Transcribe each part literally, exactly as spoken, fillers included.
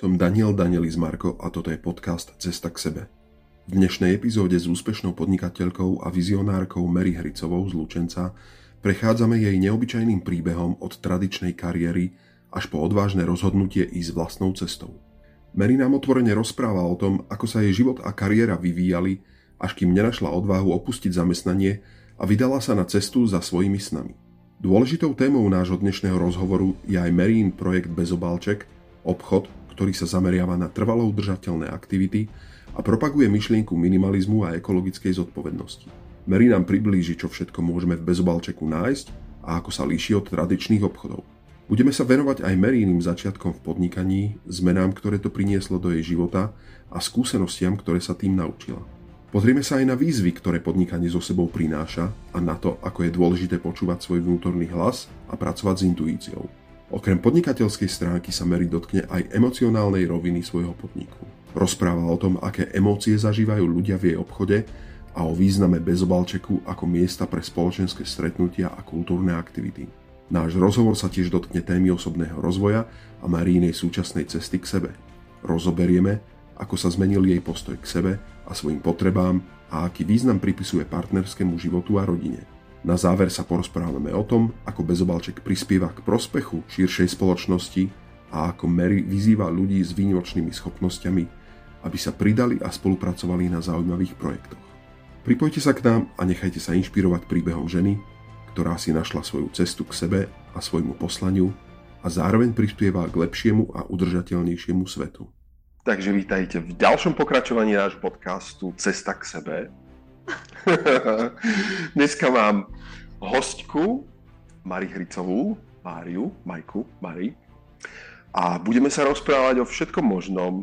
Som Daniel Danielis Marko a toto je podcast Cesta k sebe. V dnešnej epizóde s úspešnou podnikateľkou a vizionárkou Mari Hricovou z Lučenca prechádzame jej neobyčajným príbehom od tradičnej kariéry až po odvážne rozhodnutie ísť vlastnou cestou. Mari nám otvorene rozpráva o tom, ako sa jej život a kariéra vyvíjali, až kým nenašla odvahu opustiť zamestnanie a vydala sa na cestu za svojimi snami. Dôležitou témou nášho dnešného rozhovoru je aj Marín projekt Bezobalček, obchod, ktorý sa zameriava na trvalo udržateľné aktivity a propaguje myšlienku minimalizmu a ekologickej zodpovednosti. Mari nám priblíži, čo všetko môžeme v Bezobalčeku nájsť a ako sa líši od tradičných obchodov. Budeme sa venovať aj Maríným začiatkom v podnikaní, zmenám, ktoré to prinieslo do jej života a skúsenostiam, ktoré sa tým naučila. Pozrieme sa aj na výzvy, ktoré podnikanie so sebou prináša a na to, ako je dôležité počúvať svoj vnútorný hlas a pracovať s intuíciou. Okrem podnikateľskej stránky sa Mari dotkne aj emocionálnej roviny svojho podniku. Rozpráva o tom, aké emócie zažívajú ľudia v jej obchode a o význame Bezobalčeku ako miesta pre spoločenské stretnutia a kultúrne aktivity. Náš rozhovor sa tiež dotkne témy osobného rozvoja a Marínej súčasnej cesty k sebe. Rozoberieme, ako sa zmenil jej postoj k sebe a svojim potrebám a aký význam pripisuje partnerskému životu a rodine. Na záver sa porozprávame o tom, ako Bezobalček prispieva k prospechu širšej spoločnosti a ako Mari vyzýva ľudí s výnimočnými schopnosťami, aby sa pridali a spolupracovali na zaujímavých projektoch. Pripojte sa k nám a nechajte sa inšpirovať príbehom ženy, ktorá si našla svoju cestu k sebe a svojmu poslaniu a zároveň prispieva k lepšiemu a udržateľnejšiemu svetu. Takže vítajte v ďalšom pokračovaní nášho podcastu Cesta k sebe. Dneska mám hostku Mari Hricovú, Máriu, Majku, Mari. A budeme sa rozprávať o všetkom možnom.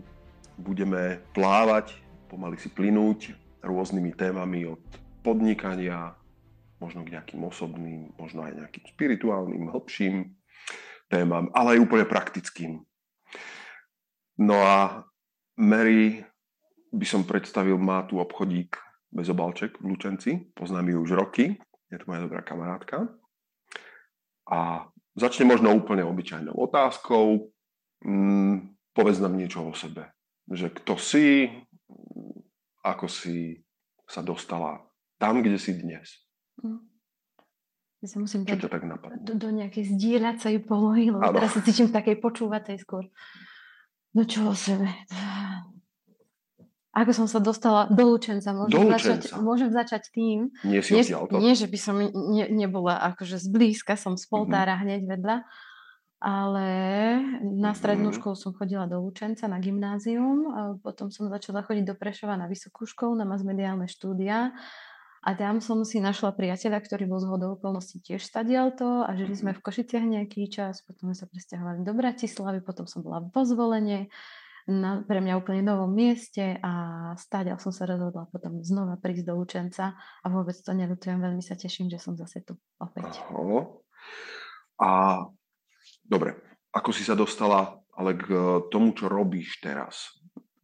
Budeme plávať, pomaly si plynúť rôznymi témami od podnikania, možno k nejakým osobným, možno aj nejakým spirituálnym, hlbším témam, ale aj úplne praktickým. No a Mari by som predstavil, má tu obchodík Bezobalček v Lučenci, poznám ju už roky, je to moja dobrá kamarátka. A začne možno úplne obyčajnou otázkou, mm, povedz nám niečo o sebe, že kto si, ako si sa dostala tam, kde si dnes. Mm. Ja sa musím čo ťa tak napadne? Do, do nejakej zdieľacej polohy, lebo teraz sa cítim v takej počúvacej skôr. No čo o sebe... Ako som sa dostala do Lučenca, môžem, do Lučenca. Začať, môžem začať tým, nie, nie, nie že by som ne, nebola akože zblízka, som z Poltára mm-hmm. hneď vedľa, ale na strednú mm-hmm. školu som chodila do Lučenca na gymnázium, potom som začala chodiť do Prešova na vysokú školu, na masmediálne štúdia a tam som si našla priateľa, ktorý bol zhodou okolností tiež stadialto a žili mm-hmm. sme v Košiciach nejaký čas, potom sme sa presťahovali do Bratislavy, potom som bola vo Zvolene, na pre mňa úplne novom mieste a stáďal som sa rozhodla potom znova prísť do Lučenca a vôbec to neľutujem, veľmi sa teším, že som zase tu opäť. Aha. A dobre, ako si sa dostala ale k tomu, čo robíš teraz?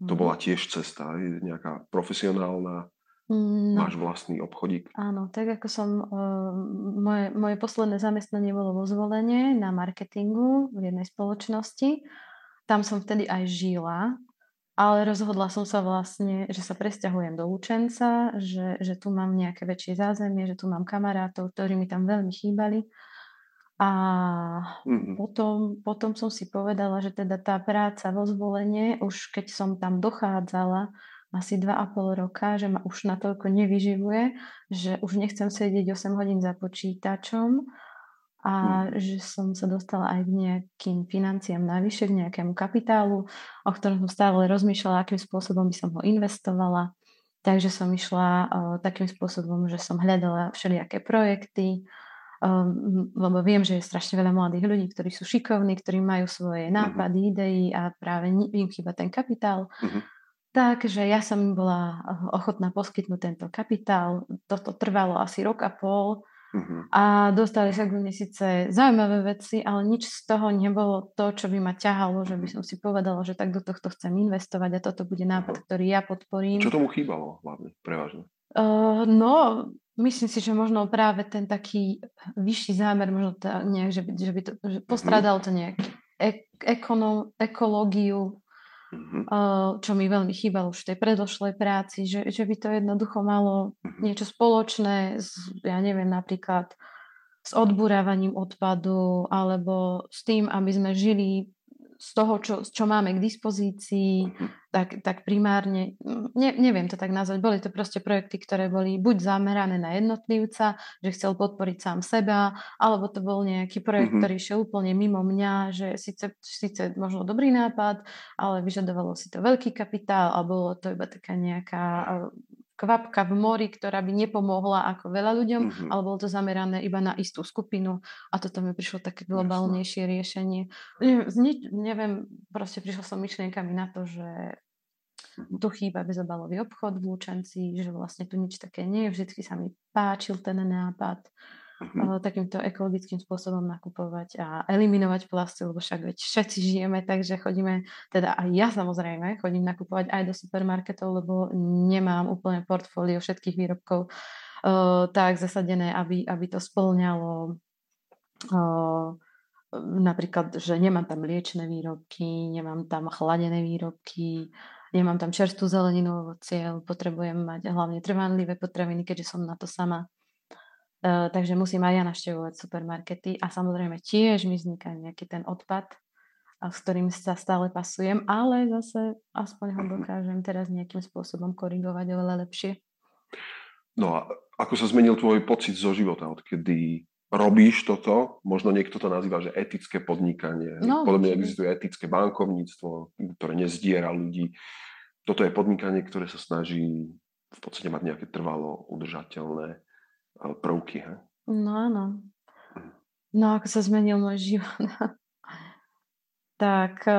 Hmm. To bola tiež cesta, je nejaká profesionálna, no. Máš vlastný obchodík? Áno, tak ako som, uh, moje, moje posledné zamestnanie bolo vo Zvolene na marketingu v jednej spoločnosti. Tam som vtedy aj žila, ale rozhodla som sa vlastne, že sa presťahujem do Lučenca, že, že tu mám nejaké väčšie zázemie, že tu mám kamarátov, ktorí mi tam veľmi chýbali. A mm-hmm. potom, potom som si povedala, že teda tá práca vo Zvolenie, už keď som tam dochádzala asi dva a pol roka, že ma už natoľko nevyživuje, že už nechcem sedieť osem hodín za počítačom, a že som sa dostala aj k nejakým financiám navyše, k nejakému kapitálu, o ktorom som stále rozmýšľala, akým spôsobom by som ho investovala. Takže som išla uh, takým spôsobom, že som hľadala všelijaké projekty, um, lebo viem, že je strašne veľa mladých ľudí, ktorí sú šikovní, ktorí majú svoje nápady, uh-huh. idei a práve im chýba ten kapitál. Uh-huh. Takže ja som bola ochotná poskytnúť tento kapitál. Toto trvalo asi rok a pol. Uh-huh. A dostali sa k mne síce zaujímavé veci, ale nič z toho nebolo to, čo by ma ťahalo, že by som si povedala, že tak do tohto chcem investovať a toto bude nápad, uh-huh. ktorý ja podporím. Čo tomu chýbalo hlavne, prevažne? Uh, no, myslím si, že možno práve ten taký vyšší zámer, možno tá, nejak, že by, že by to, že postradalo to nejak ek- ekonom, ekológiu, Uh-huh. Čo mi veľmi chýbalo už v tej predošlej práci, že, že by to jednoducho malo uh-huh. niečo spoločné s, ja neviem, napríklad s odburávaním odpadu alebo s tým, aby sme žili z toho, čo, čo máme k dispozícii, uh-huh. tak, tak primárne, ne, neviem to tak nazvať, boli to proste projekty, ktoré boli buď zamerané na jednotlivca, že chcel podporiť sám seba, alebo to bol nejaký projekt, uh-huh. ktorý šiel úplne mimo mňa, že síce, síce možno dobrý nápad, ale vyžadovalo si to veľký kapitál a bolo to iba taká nejaká kvapka v mori, ktorá by nepomohla ako veľa ľuďom, mm-hmm. ale bolo to zamerané iba na istú skupinu a toto mi prišlo také globálnejšie riešenie. Znič, neviem, proste prišla som myšlienkami na to, že tu chýba bezobalový obchod v Lučenci, že vlastne tu nič také nie je, vždy sa mi páčil ten nápad mm-hmm. takýmto ekologickým spôsobom nakupovať a eliminovať plasty, lebo však veď všetci žijeme, takže chodíme, teda aj ja samozrejme, chodím nakupovať aj do supermarketov, lebo nemám úplne portfólio všetkých výrobkov uh, tak zasadené, aby, aby to spĺňalo uh, napríklad, že nemám tam mliečne výrobky, nemám tam chladené výrobky, nemám tam čerstvú zeleninu, ovocie, potrebujem mať hlavne trvanlivé potraviny, keďže som na to sama. Uh, takže musím aj ja navštevovať supermarkety a samozrejme tiež mi vzniká nejaký ten odpad, s ktorým sa stále pasujem, ale zase aspoň ho dokážem teraz nejakým spôsobom korigovať oveľa lepšie. No a ako sa zmenil tvoj pocit zo života, odkedy robíš toto? Možno niekto to nazýva, že etické podnikanie. No, podľa mňa existuje etické bankovníctvo, ktoré nezdiera ľudí. Toto je podnikanie, ktoré sa snaží v podstate mať nejaké trvalo udržateľné prvky, he? No áno. No ako sa zmenil môj život. Tak e,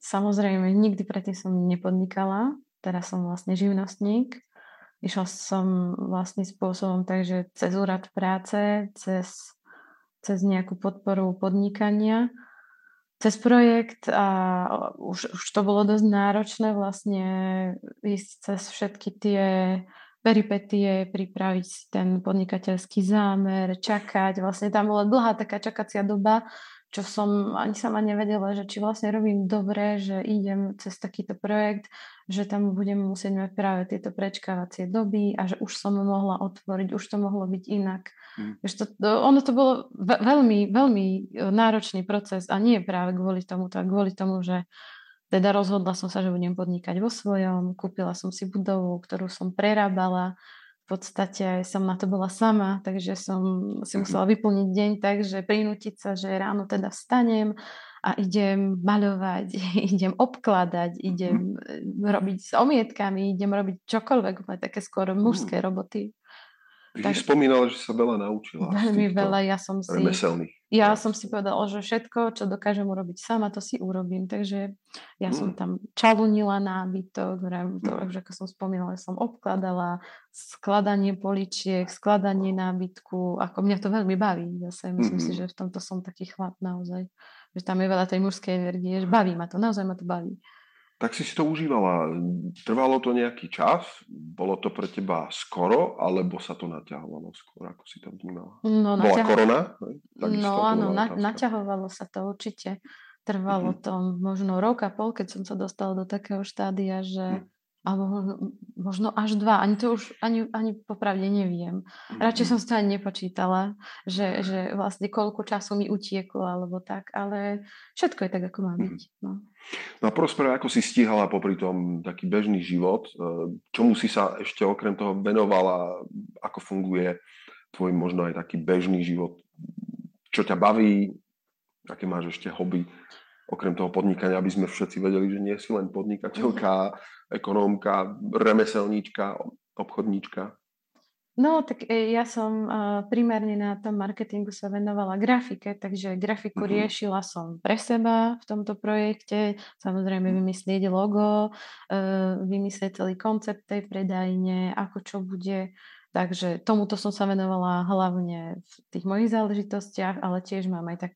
samozrejme, nikdy predtým som nepodnikala. Teraz som vlastne živnostník. Išla som vlastným spôsobom takže cez úrad práce, cez, cez nejakú podporu podnikania, cez projekt a už, už to bolo dosť náročné vlastne ísť cez všetky tie peripetie, pripraviť ten podnikateľský zámer, čakať. Vlastne tam bola dlhá taká čakacia doba, čo som ani sama nevedela, že či vlastne robím dobre, že idem cez takýto projekt, že tam budem musieť mať práve tieto prečkávacie doby a že už som mohla otvoriť, už to mohlo byť inak. Mm. To, ono to bolo veľmi, veľmi náročný proces a nie práve kvôli tomu, tak kvôli tomu, že teda rozhodla som sa, že budem podnikať vo svojom, kúpila som si budovu, ktorú som prerábala, v podstate som na to bola sama, takže som si musela vyplniť deň tak, že prinútiť sa, že ráno teda vstanem a idem maľovať, idem obkladať, idem robiť s omietkami, idem robiť čokoľvek, také skôr mužské roboty. Ty si spomínala, že sa veľa naučila. Veľmi veľa, ja som si... Ja som si povedala, že všetko, čo dokážem urobiť sama, to si urobím. Takže ja som tam čalunila nábytok, to, už ako som spomínala, som obkladala skladanie poličiek, skladanie nábytku. Ako mňa to veľmi baví. Zase myslím mm-hmm. si, že v tomto som taký chlap naozaj. Že tam je veľa tej mužskej energie. Že baví ma to, naozaj ma to baví. Tak si si to užívala. Trvalo to nejaký čas? Bolo to pre teba skoro, alebo sa to naťahovalo skôr, ako si to vnímala? No, bola naťaho... korona? No áno, na, naťahovalo sa to určite. Trvalo mm-hmm. to možno rok a pol, keď som sa dostala do takého štádia, že... Mm. Alebo možno až dva. Ani to už, ani, ani popravde neviem. Radšej som si to ani nepočítala, že, že vlastne koľko času mi utieklo, alebo tak, ale všetko je tak, ako má byť. No, no a prosper, ako si stíhala popri tom taký bežný život? Čomu si sa ešte okrem toho venovala? Ako funguje tvoj možno aj taký bežný život? Čo ťa baví? Aké máš ešte hobby? Okrem toho podnikania, aby sme všetci vedeli, že nie si len podnikateľka, ekonómka, remeselníčka, obchodníčka. No, tak ja som primárne na tom marketingu sa venovala grafike, takže grafiku mm-hmm. riešila som pre seba v tomto projekte. Samozrejme vymyslieť logo, vymyslieť celý koncept tej predajne, ako čo bude. Takže tomuto som sa venovala hlavne v tých mojich záležitostiach, ale tiež mám aj tak,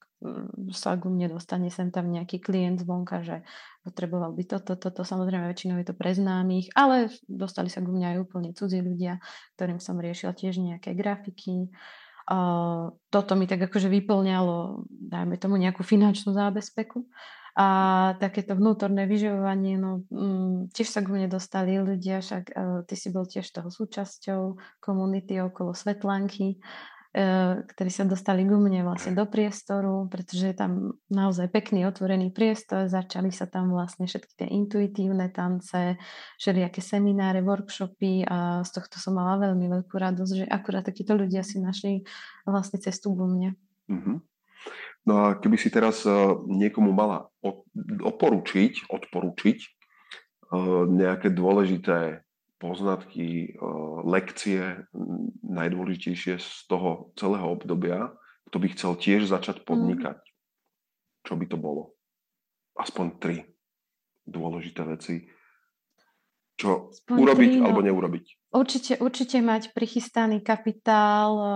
sa ku mne dostane sem tam nejaký klient zvonka, že potreboval by toto, toto, samozrejme väčšinou je to pre známych, ale dostali sa ku mne aj úplne cudzí ľudia, ktorým som riešila tiež nejaké grafiky. Toto mi tak akože vyplňalo, dajme tomu, nejakú finančnú zábezpeku. A A takéto vnútorné vyživovanie, no um, tiež sa k mne dostali ľudia, však uh, ty si bol tiež toho súčasťou komunity okolo Svetlanky, uh, ktorí sa dostali k mne vlastne do priestoru, pretože je tam naozaj pekný otvorený priestor, začali sa tam vlastne všetky tie intuitívne tance, všelijaké semináre, workshopy a z tohto som mala veľmi veľkú radosť, že akurát takíto ľudia si našli vlastne cestu ku mne. Mhm. No a keby si teraz niekomu mala oporučiť, odporučiť nejaké dôležité poznatky, lekcie, najdôležitejšie z toho celého obdobia, kto by chcel tiež začať podnikať, čo by to bolo? Aspoň tri dôležité veci, čo Aspoň urobiť tri, alebo neurobiť. Určite, určite mať prichystaný kapitál uh,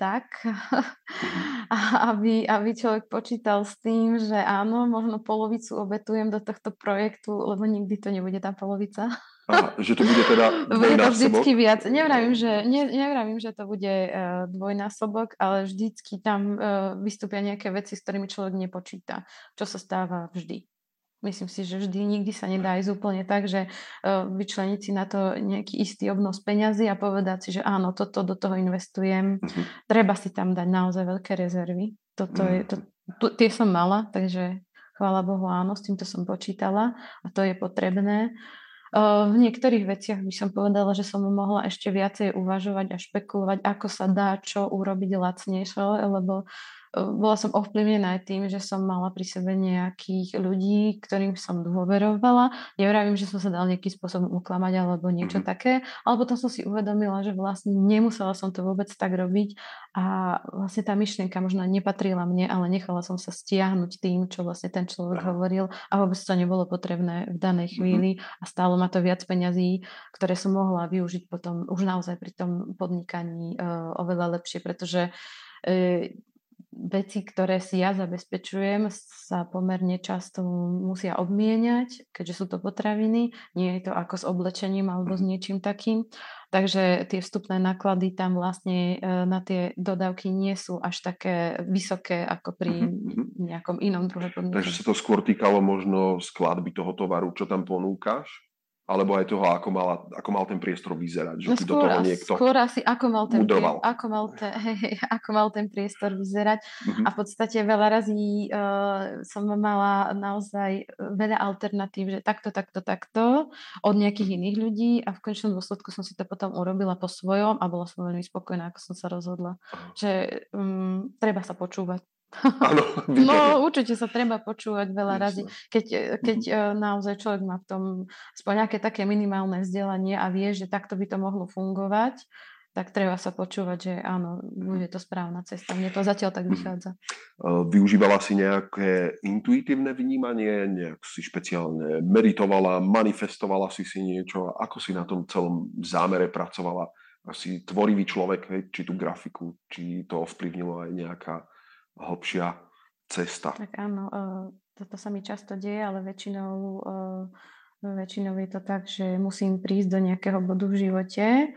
tak, mm-hmm. aby, aby človek počítal s tým, že áno, možno polovicu obetujem do tohto projektu, lebo nikdy to nebude tá polovica. Aha, že to bude teda dvojnásobok? Viac. Nevravím, že, ne, nevravím, že to bude uh, dvojnásobok, ale vždycky tam uh, vystúpia nejaké veci, s ktorými človek nepočíta, čo sa stáva vždy. Myslím si, že vždy, nikdy sa nedá ísť úplne tak, že vyčleniť si na to nejaký istý obnos peňazí a povedať si, že áno, toto do toho investujem. Uh-huh. Treba si tam dať naozaj veľké rezervy. Toto uh-huh. je, to, tu, tie som mala, takže chvála Bohu, áno, s týmto som počítala a to je potrebné. V niektorých veciach by som povedala, že som mohla ešte viacej uvažovať a špekulovať, ako sa dá čo urobiť lacnejšie, lebo bola som ovplyvnená aj tým, že som mala pri sebe nejakých ľudí, ktorým som dôverovala. Nevravím, že som sa dala nejakým spôsobom uklamať alebo niečo mm-hmm. také, ale potom som si uvedomila, že vlastne nemusela som to vôbec tak robiť a vlastne tá myšlienka možno nepatrila mne, ale nechala som sa stiahnuť tým, čo vlastne ten človek Aha. hovoril a vôbec to nebolo potrebné v danej chvíli mm-hmm. a stálo ma to viac peňazí, ktoré som mohla využiť potom už naozaj pri tom podnikaní uh, oveľa lepšie, pretože uh, veci, ktoré si ja zabezpečujem, sa pomerne často musia obmieniať, keďže sú to potraviny, nie je to ako s oblečením alebo s niečím takým. Takže tie vstupné náklady tam vlastne na tie dodávky nie sú až také vysoké ako pri nejakom inom druhu podniku. Takže sa to skôr týkalo možno skladby toho tovaru, čo tam ponúkaš? Alebo aj toho, ako, mala, ako mal ten priestor vyzerať, že no skôr, do toho niekto skôr asi, ako mal ten, prie, ako mal ten, hej, ako mal ten priestor vyzerať. Mm-hmm. A v podstate veľa razí uh, som mala naozaj veľa alternatív, že takto, takto, takto, od nejakých iných ľudí a v konečnom dôsledku som si to potom urobila po svojom a bola som veľmi spokojná, ako som sa rozhodla, že um, treba sa počúvať. Ano, no určite sa treba počúvať veľa razy, keď, keď mm-hmm. naozaj človek má v tom aspoň nejaké také minimálne vzdelanie a vie, že takto by to mohlo fungovať, tak treba sa počúvať, že áno, bude to správna cesta. Mne to zatiaľ tak vychádza. Využívala si nejaké intuitívne vnímanie, nejak si špeciálne meditovala, manifestovala si si niečo, ako si na tom celom zámere pracovala? Asi tvorivý človek, či tú grafiku, či to ovplyvnilo aj nejaká hlbšia cesta. Tak áno, toto sa mi často deje, ale väčšinou, väčšinou je to tak, že musím prísť do nejakého bodu v živote,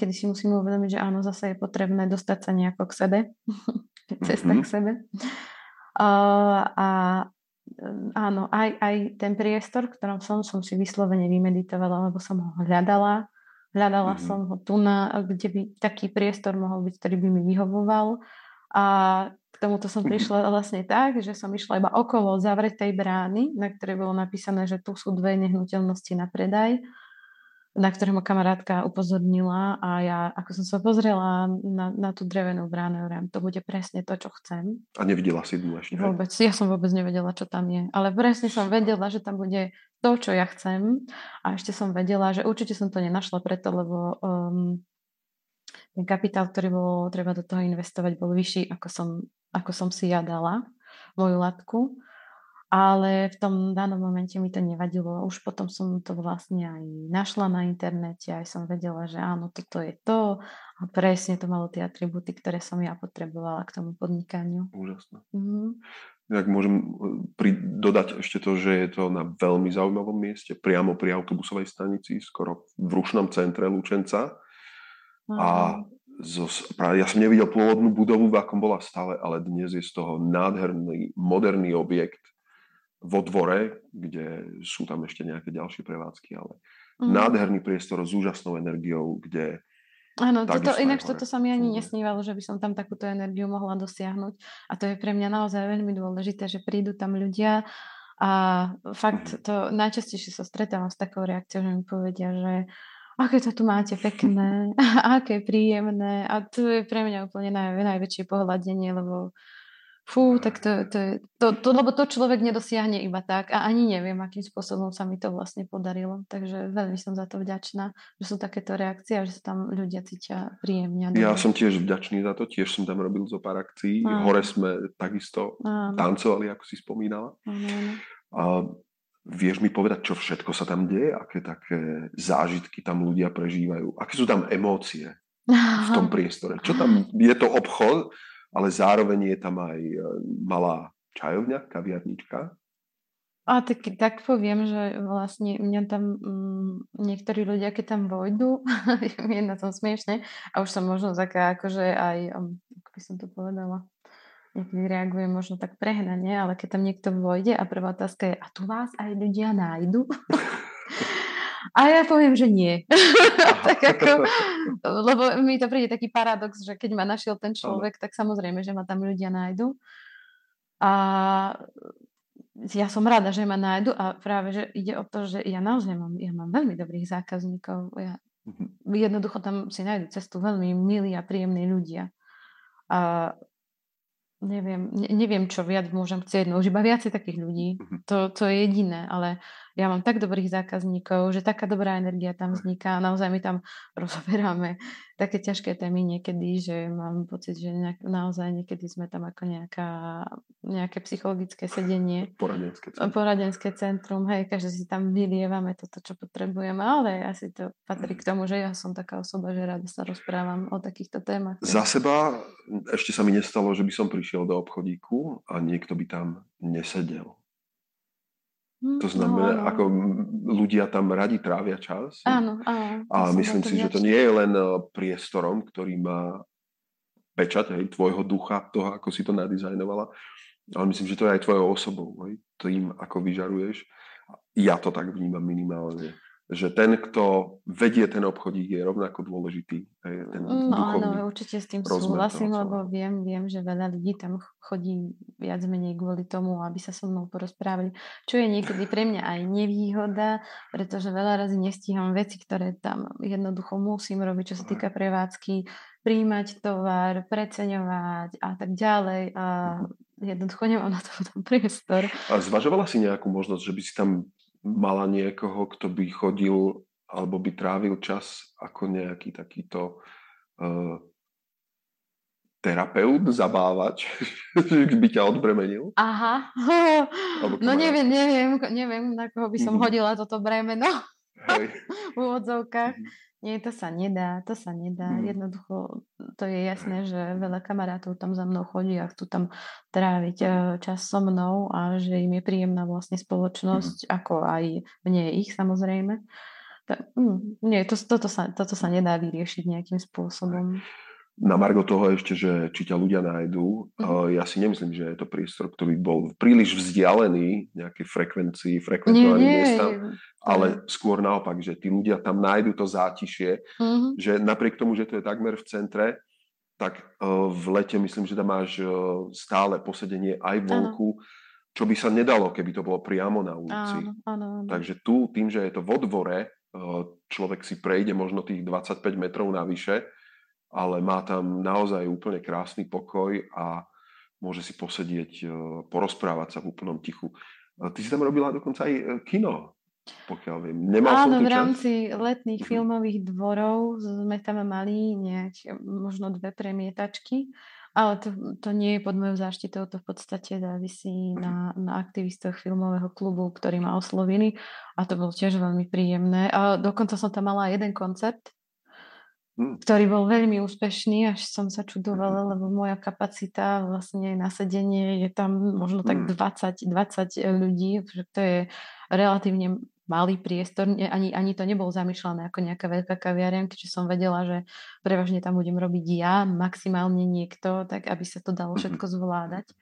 kedy si musím uvedomiť, že áno, zase je potrebné dostať sa nejako k sebe, cesta mm-hmm. k sebe. A áno, aj, aj ten priestor, v ktorom som, som si vyslovene vymeditovala, lebo som ho hľadala. Hľadala mm-hmm. som ho tu, na, kde by taký priestor mohol byť, ktorý by mi vyhovoval. A k tomuto som prišla vlastne tak, že som išla iba okolo zavretej brány, na ktorej bolo napísané, že tu sú dve nehnuteľnosti na predaj, na ktoré ma kamarátka upozornila a ja, ako som sa pozrela na, na tú drevenú bránu, to bude presne to, čo chcem. A nevidela si dnu ešte? Vôbec, ja som vôbec nevedela, čo tam je, ale presne som vedela, že tam bude to, čo ja chcem a ešte som vedela, že určite som to nenašla preto, lebo... Um, ten kapitál, ktorý bolo treba do toho investovať, bol vyšší, ako som, ako som si ja dala moju latku. Ale v tom danom momente mi to nevadilo. Už potom som to vlastne aj našla na internete, aj som vedela, že áno, toto je to. A presne to malo tie atribúty, ktoré som ja potrebovala k tomu podnikaniu. Úžasné. Mm-hmm. Tak môžem dodať ešte to, že je to na veľmi zaujímavom mieste, priamo pri autobusovej stanici, skoro v rušnom centre Lučenca. A zo, práve, ja som nevidel pôvodnú budovu, v akom bola stále, ale dnes je z toho nádherný, moderný objekt, vo dvore, kde sú tam ešte nejaké ďalšie prevádzky, ale mm. nádherný priestor s úžasnou energiou, kde... Áno, toto, inak hore. Toto sa mi ani nesnívalo, že by som tam takúto energiu mohla dosiahnuť. A to je pre mňa naozaj veľmi dôležité, že prídu tam ľudia a fakt to najčastejšie sa stretávam s takou reakciou, že mi povedia, že aké to tu máte pekné, a aké príjemné. A to je pre mňa úplne naj, najväčšie pohľadenie, lebo fú, tak to, to je... To, to, lebo to človek nedosiahne iba tak a ani neviem, akým spôsobom sa mi to vlastne podarilo. Takže veľmi som za to vďačná, že sú takéto reakcie a že sa tam ľudia cítia príjemne. Ja som tiež vďačný za to, tiež som tam robil zo pár akcií. Áno. Hore sme takisto áno. tancovali, ako si spomínala. Áno, áno. A vieš mi povedať, čo všetko sa tam deje? Aké také zážitky tam ľudia prežívajú? Aké sú tam emócie v tom priestore? Čo tam... Je to obchod, ale zároveň je tam aj malá čajovňa, kaviarnička. A tak, tak poviem, že vlastne mňa tam mm, niektorí ľudia, keď tam vojdu, je na tom smiešne, a už som možno taká, akože aj, ako by som to povedala, niekedy reagujem možno tak prehnane, ale keď tam niekto vojde a prvá otázka je, a tu vás aj ľudia nájdu? A ja poviem, že nie. Tak ako, lebo mi to príde taký paradox, že keď ma našiel ten človek, tak samozrejme, že ma tam ľudia nájdu. A ja som rada, že ma nájdu a práve, že ide o to, že ja naozaj mám, ja mám veľmi dobrých zákazníkov. Ja, jednoducho tam si nájdu cestu veľmi milí a príjemní ľudia. A Neviem, ne, neviem, čo viac môžem chcieť, no už iba viacej takých ľudí, to, to je jediné, ale ja mám tak dobrých zákazníkov, že taká dobrá energia tam vzniká, naozaj my tam rozoberáme také ťažké témy niekedy, že mám pocit, že nejak, naozaj niekedy sme tam ako nejaká, nejaké psychologické sedenie, poradenské centrum, poradenské centrum hej, každý si tam vylievame toto, čo potrebujeme, ale asi to patrí k tomu, že ja som taká osoba, že rada sa rozprávam o takýchto témach. Za seba ešte sa mi nestalo, že by som prišiel do obchodíku a niekto by tam nesedel. To znamená, no, ako ľudia tam radi trávia čas. Áno, áno. A myslím si, že to nie je len priestorom, ktorý má pečať aj tvojho ducha, toho, ako si to nadizajnovala, ale myslím, že to je aj tvojou osobou, hej? Tým, ako vyžaruješ. Ja to tak vnímam minimálne, že ten, kto vedie ten obchodík, je rovnako dôležitý. Hej? Ten no, duchovný áno, určite s tým súhlasím, lebo viem, viem, že veľa ľudí tam chodí viac menej kvôli tomu, aby sa so mnou porozprávali. Čo je niekedy pre mňa aj nevýhoda, pretože veľa razy nestíham veci, ktoré tam jednoducho musím robiť, čo sa týka prevádzky, príjmať tovar, preceňovať a tak ďalej. A jednoducho nemám na to potom priestor. A zvažovala si nejakú možnosť, že by si tam mala niekoho, kto by chodil alebo by trávil čas ako nejaký takýto... Uh, terapeut, zabávač, že by ťa odbremenil? Aha, no neviem, neviem, neviem, na koho by som hodila toto bremeno v úvodzovkách. Nie, to sa nedá, to sa nedá. Jednoducho, to je jasné, že veľa kamarátov tam za mnou chodí a chcú tam tráviť čas so mnou a že im je príjemná vlastne spoločnosť, ako aj mne ich samozrejme. Nie, to, toto, sa, toto sa nedá vyriešiť nejakým spôsobom. Na margo toho ešte, že či ťa ľudia nájdú, mm. ja si nemyslím, že je to priestor, ktorý bol príliš vzdialený nejakej frekvencii, frekventovaným miestam, ale mm. skôr naopak, že tí ľudia tam nájdu to zátišie, mm. že napriek tomu, že to je takmer v centre, tak v lete myslím, že tam máš stále posedenie aj vonku, čo by sa nedalo, keby to bolo priamo na ulici. Áno, áno, áno. Takže tu, tým, že je to vo dvore, človek si prejde možno tých dvadsaťpäť metrov navyše, ale má tam naozaj úplne krásny pokoj a môže si posedieť, porozprávať sa v úplnom tichu. Ty si tam robila dokonca aj kino, pokiaľ viem. Nemal Áno, som v rámci čas? letných filmových dvorov sme tam mali nejak, možno dve premietačky, ale to, to nie je pod mojou záštitou, to v podstate závisí na, na aktivistoch filmového klubu, ktorí ma oslovili a to bolo tiež veľmi príjemné. A dokonca som tam mala jeden koncert, Hmm. ktorý bol veľmi úspešný, až som sa čudovala, hmm. lebo moja kapacita vlastne na sedenie je tam možno tak dvadsať ľudí, pretože to je relatívne malý priestor, ani, ani to nebolo zamýšľané ako nejaká veľká kaviareň, keďže som vedela, že prevažne tam budem robiť ja, maximálne niekto, tak aby sa to dalo všetko zvládať.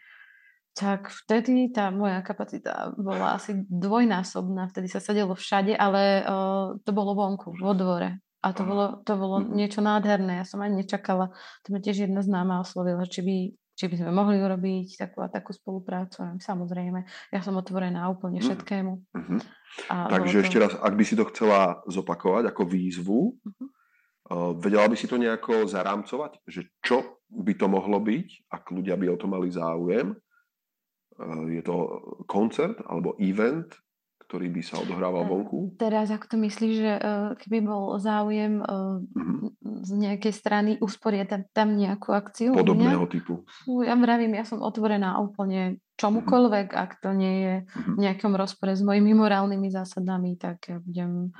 tak vtedy tá moja kapacita bola asi dvojnásobná. Vtedy sa sedelo všade, ale uh, to bolo vonku, vo dvore. A to bolo, to bolo niečo nádherné. Ja som ani nečakala. To ma tiež jedna známa oslovila, či by, či by sme mohli urobiť takú a takú spoluprácu. Samozrejme, ja som otvorená úplne všetkému. Mm-hmm. A takže ešte to... raz, ak by si to chcela zopakovať ako výzvu, mm-hmm. uh, vedela by si to nejako zarámcovať? Že čo by to mohlo byť, ak ľudia by o to mali záujem? Uh, je to koncert alebo event, ktorý by sa odohrával vonku? Teraz, ak to myslíš, že keby bol záujem mm-hmm. z nejakej strany usporiadať tam nejakú akciu? Podobného typu. Ja vravím, ja som otvorená úplne čomukoľvek, mm-hmm. ak to nie je v nejakom rozpore s mojimi morálnymi zásadami, tak ja budem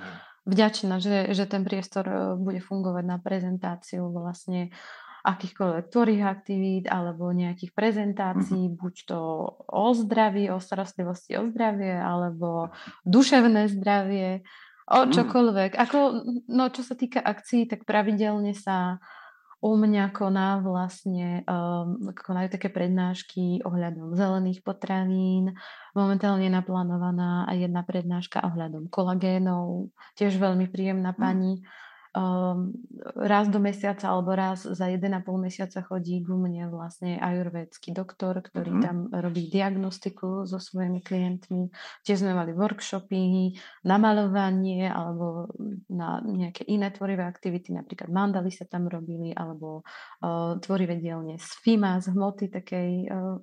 vďačná, že, že ten priestor bude fungovať na prezentáciu vlastne akýchkoľvek tvorých aktivít alebo nejakých prezentácií, mm-hmm. buď to o zdraví, o starostlivosti o zdravie, alebo duševné zdravie, o čokoľvek. Ako, no, čo sa týka akcií, tak pravidelne sa u mňa koná vlastne, um, konajú také prednášky ohľadom zelených potravín. Momentálne je naplánovaná aj jedna prednáška ohľadom kolagénov. Tiež veľmi príjemná pani. Um, raz do mesiaca alebo raz za jeden a pol mesiaca chodí ku mne vlastne ajurvédsky doktor, ktorý mm-hmm. tam robí diagnostiku so svojimi klientmi. Tiež sme mali workshopy na maľovanie alebo na nejaké iné tvorivé aktivity, napríklad mandaly sa tam robili alebo uh, tvorivé dielne z Fima, z hmoty takej uh,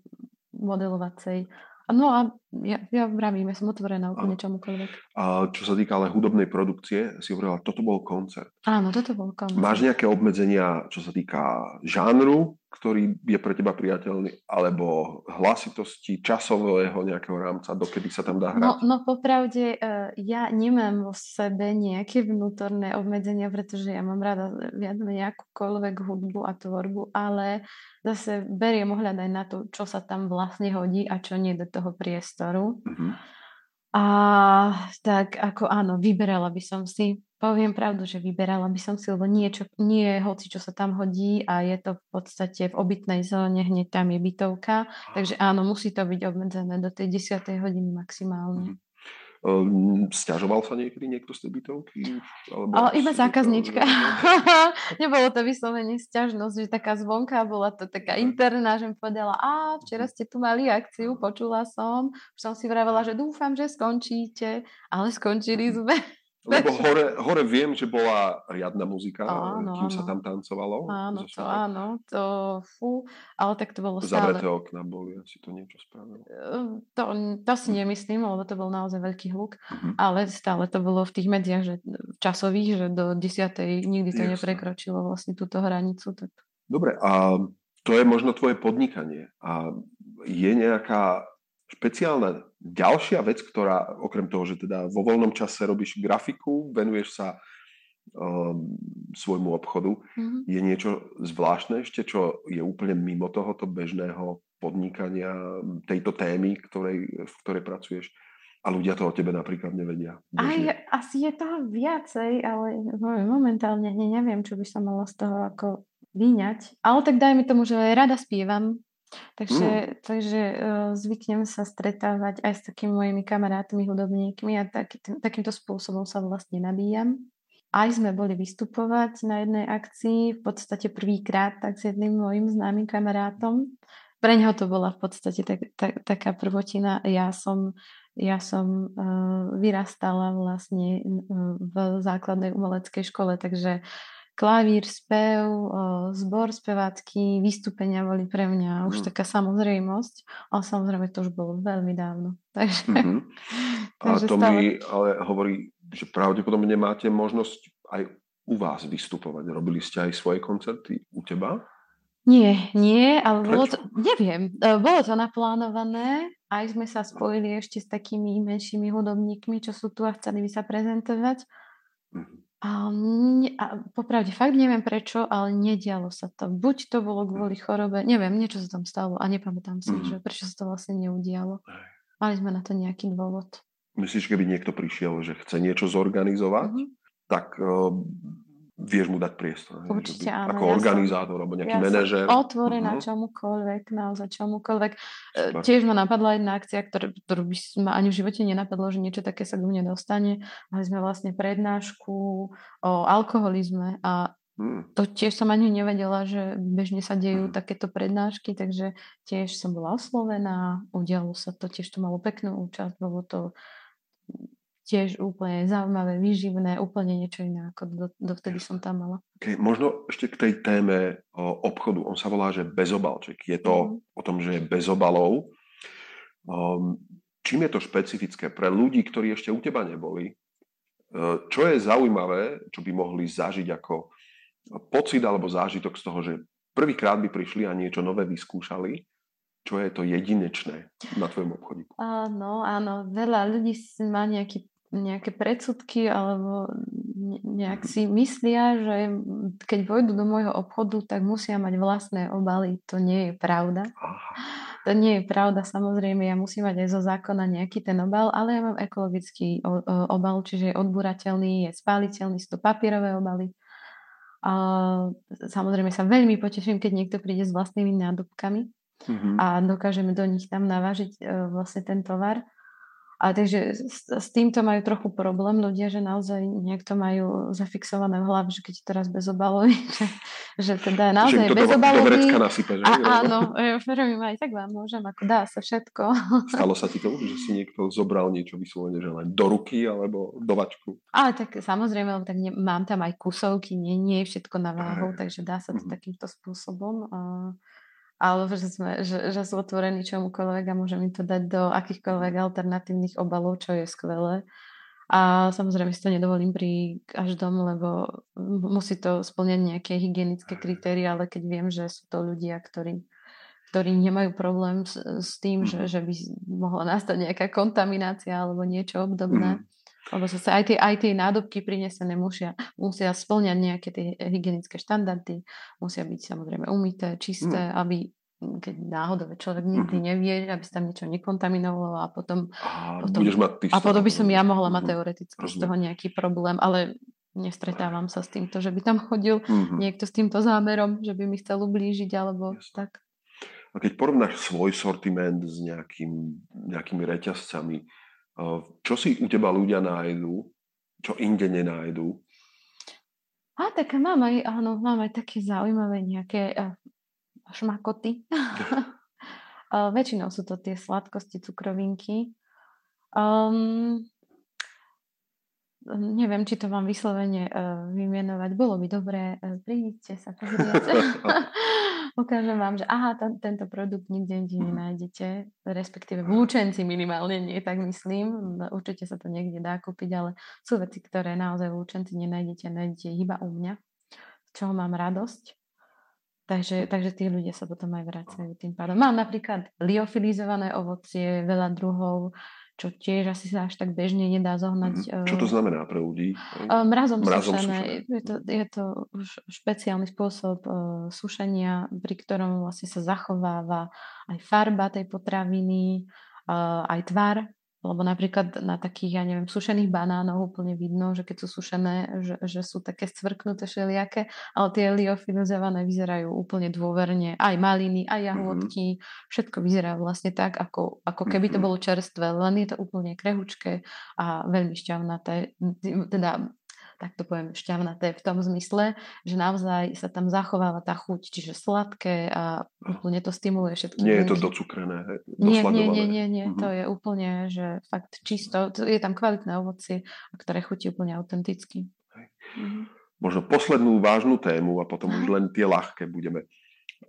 modelovacej. No a ja, ja vravím, ja som otvorená úplne čomukoľvek. A čo sa týka ale hudobnej produkcie, si hovorila, toto bol koncert. Áno, toto bol koncert. Máš nejaké obmedzenia, čo sa týka žánru, ktorý je pre teba priateľný, alebo hlasitosti časového nejakého rámca, dokedy sa tam dá hrať? No, no popravde, ja nemám vo sebe nejaké vnútorné obmedzenia, pretože ja mám rada nejakúkoľvek hudbu a tvorbu, ale zase beriem ohľad aj na to, čo sa tam vlastne hodí a čo nie do toho priestoru. Mm-hmm. A tak ako áno, vyberala by som si. Poviem pravdu, že vyberala by som si, lebo niečo, nie hoci, čo sa tam hodí a je to v podstate v obytnej zóne, hneď tam je bytovka, takže áno, musí to byť obmedzené do tej desiatej hodiny maximálne. Um, sťažoval sa niekedy niekto z tej bytovky? Alebo ale iba zákaznička. Nebolo to vyslovene sťažnosť, že taká zvonka, bola to taká interná, že mi povedala, a včera ste tu mali akciu, počula som, už som si vravela, že dúfam, že skončíte, ale skončili sme. Lebo hore, hore viem, že bola riadna muzika, áno, kým áno. sa tam tancovalo. Áno, to však. áno, to fú, ale tak to bolo stále. Zavreté okna boli, asi to niečo spravilo. To, to si nemyslím, lebo to bol naozaj veľký hluk, uh-huh. ale stále to bolo v tých mediách že časových, že do desiatej nikdy to Jasne. neprekročilo vlastne túto hranicu. Tak... Dobre, a to je možno tvoje podnikanie a je nejaká špeciálna ďalšia vec, ktorá okrem toho, že teda vo voľnom čase robíš grafiku, venuješ sa um, svojmu obchodu, mm-hmm. je niečo zvláštne ešte, čo je úplne mimo tohoto bežného podnikania, tejto témy, ktorej, v ktorej pracuješ a ľudia to o tebe napríklad nevedia. Aj, asi je toho viacej, ale momentálne neviem, čo by som mala z toho ako vyňať. Ale tak daj mi tomu, že rada spievam. Takže, mm. takže uh, zvyknem sa stretávať aj s takými mojimi kamarátmi, hudobníkmi a taký, t- takýmto spôsobom sa vlastne nabíjam. Aj sme boli vystupovať na jednej akcii, v podstate prvýkrát tak s jedným mojim známym kamarátom. Pre ňoho to bola v podstate tak, tak, taká prvotina. Ja som, ja som uh, vyrastala vlastne uh, v základnej umeleckej škole, takže klavír, spev, zbor spevácky, vystúpenia boli pre mňa už mm. taká samozrejmosť, ale samozrejme to už bolo veľmi dávno. Takže, mm-hmm. takže a to stále... mi ale hovorí, že pravdepodobne máte možnosť aj u vás vystupovať. Robili ste aj svoje koncerty u teba? Nie, nie, ale bolo to, neviem, bolo to naplánované. Aj sme sa spojili ešte s takými menšími hudobníkmi, čo sú tu a chceli by sa prezentovať. Mm-hmm. A, ne, a popravde fakt neviem prečo, ale nedialo sa to. Buď to bolo kvôli chorobe, neviem, niečo sa tam stalo a nepamätám si, mm. že prečo sa to vlastne neudialo. Mali sme na to nejaký dôvod. Myslíš, keby niekto prišiel, že chce niečo zorganizovať, mm-hmm. tak uh, vieš mu dať priestor. Určite by, áno. Ako ja organizátor som, alebo nejaký ja manažer. Otvorená uh-huh. čomukoľvek, naozaj čomukoľvek. Super. Tiež ma napadla jedna akcia, ktorú, ktorú by ma ani v živote nenapadlo, že niečo také sa k mne dostane. Mali sme vlastne prednášku o alkoholizme a hmm. to tiež som ani nevedela, že bežne sa dejú hmm. takéto prednášky, takže tiež som bola oslovená, udialo sa to, tiež to malo peknú účasť, bolo to tiež úplne zaujímavé, výživné, úplne niečo iné, ako dovtedy do som tam mala. Okay, možno ešte k tej téme o, obchodu. On sa volá, že Bezobalček. Je to mm. o tom, že je bez obalov. Um, čím je to špecifické pre ľudí, ktorí ešte u teba neboli? Uh, čo je zaujímavé, čo by mohli zažiť ako pocit alebo zážitok z toho, že prvýkrát by prišli a niečo nové vyskúšali? Čo je to jedinečné na tvojom obchodíku? Áno, áno. Veľa ľudí má nejaký nejaké predsudky alebo nejak si myslia, že keď vojdu do môjho obchodu, tak musia mať vlastné obaly. To nie je pravda. To nie je pravda, samozrejme. Ja musím mať aj zo zákona nejaký ten obal, ale ja mám ekologický obal, čiže je odburateľný, je spáliteľný, sú to papierové obaly. A samozrejme sa veľmi poteším, keď niekto príde s vlastnými nádobkami a dokážeme do nich tam navážiť vlastne ten tovar. A takže s, s týmto majú trochu problém ľudia, že naozaj niekto majú zafixované v hlave, že keď je teraz bezobalový, že, že teda naozaj bezobalový. Že to do, do nasype, že? A, áno, prvým aj tak vám môžem, ako dá sa všetko. Stalo sa ti to, že si niekto zobral niečo vyslovene, že len do ruky alebo do vačku? Ale tak samozrejme, tak ne, mám tam aj kusovky, nie, nie je všetko na váhu, takže dá sa to mm-hmm. takýmto spôsobom. A alebo že, sme, že, že sú otvorení čomukoľvek a môžem im to dať do akýchkoľvek alternatívnych obalov, čo je skvelé. A samozrejme si to nedovolím pri každom, lebo musí to spĺňať nejaké hygienické kritéria, ale keď viem, že sú to ľudia, ktorí, ktorí nemajú problém s, s tým, že, že by mohla nastať nejaká kontaminácia alebo niečo obdobné. Lebo zase aj tie, aj tie nádobky prinesené musia, musia spĺňať nejaké tie hygienické štandardy, musia byť samozrejme umyté, čisté, mm. aby keď náhodové človek nikdy nevie, aby sa tam niečo nekontaminovalo a potom a, potom, a potom by som ja mohla mať teoreticky Rozumiem. Z toho nejaký problém, ale nestretávam sa s týmto, že by tam chodil mm-hmm. niekto s týmto zámerom, že by mi chcel ublížiť alebo yes. tak. A keď porovnáš svoj sortiment s nejakým, nejakými reťazcami, čo si u teba ľudia nájdu, čo inde nenájdu? A tak mám aj, áno, mám aj také zaujímavé nejaké uh, šmakoty. uh, väčšinou sú to tie sladkosti, cukrovinky. Um, neviem, či to mám vyslovene uh, vymenovať. Bolo by dobré, uh, príďte sa pozrieť. Ukážem vám, že aha, t- tento produkt nikde nikde nenájdete, respektíve v Lučenci minimálne, nie tak myslím, určite sa to niekde dá kúpiť, ale sú veci, ktoré naozaj v Lučenci nenájdete, nájdete iba u mňa, z čoho mám radosť. Takže, takže tí ľudia sa potom aj vracajú tým pádom. Mám napríklad liofilizované ovocie, veľa druhov, čo tiež asi sa až tak bežne nedá zohnať. Mm-hmm. Čo to znamená pre ľudí? Mrazom, Mrazom sušené. Je to, je to už špeciálny spôsob uh, sušenia, pri ktorom vlastne sa zachováva aj farba tej potraviny, uh, aj tvar. Lebo napríklad na takých, ja neviem, sušených banánov úplne vidno, že keď sú sušené, že, že sú také scvrknuté všelijaké, ale tie liofilizované vyzerajú úplne dôverne. Aj maliny, aj jahôdky, mm-hmm. všetko vyzerá vlastne tak, ako, ako keby to bolo čerstvé, len je to úplne krehučké a veľmi šťavnaté, teda tak to poviem šťavnaté v tom zmysle, že naozaj sa tam zachováva tá chuť, čiže sladké a úplne to stimuluje všetky. Nie je to docukrené, dosladované. Nie, nie, nie, nie. Mm-hmm. To je úplne, že fakt čisto, je tam kvalitné ovocie, ktoré chutí úplne autenticky. Mm-hmm. Možno poslednú vážnu tému a potom už len tie ľahké budeme.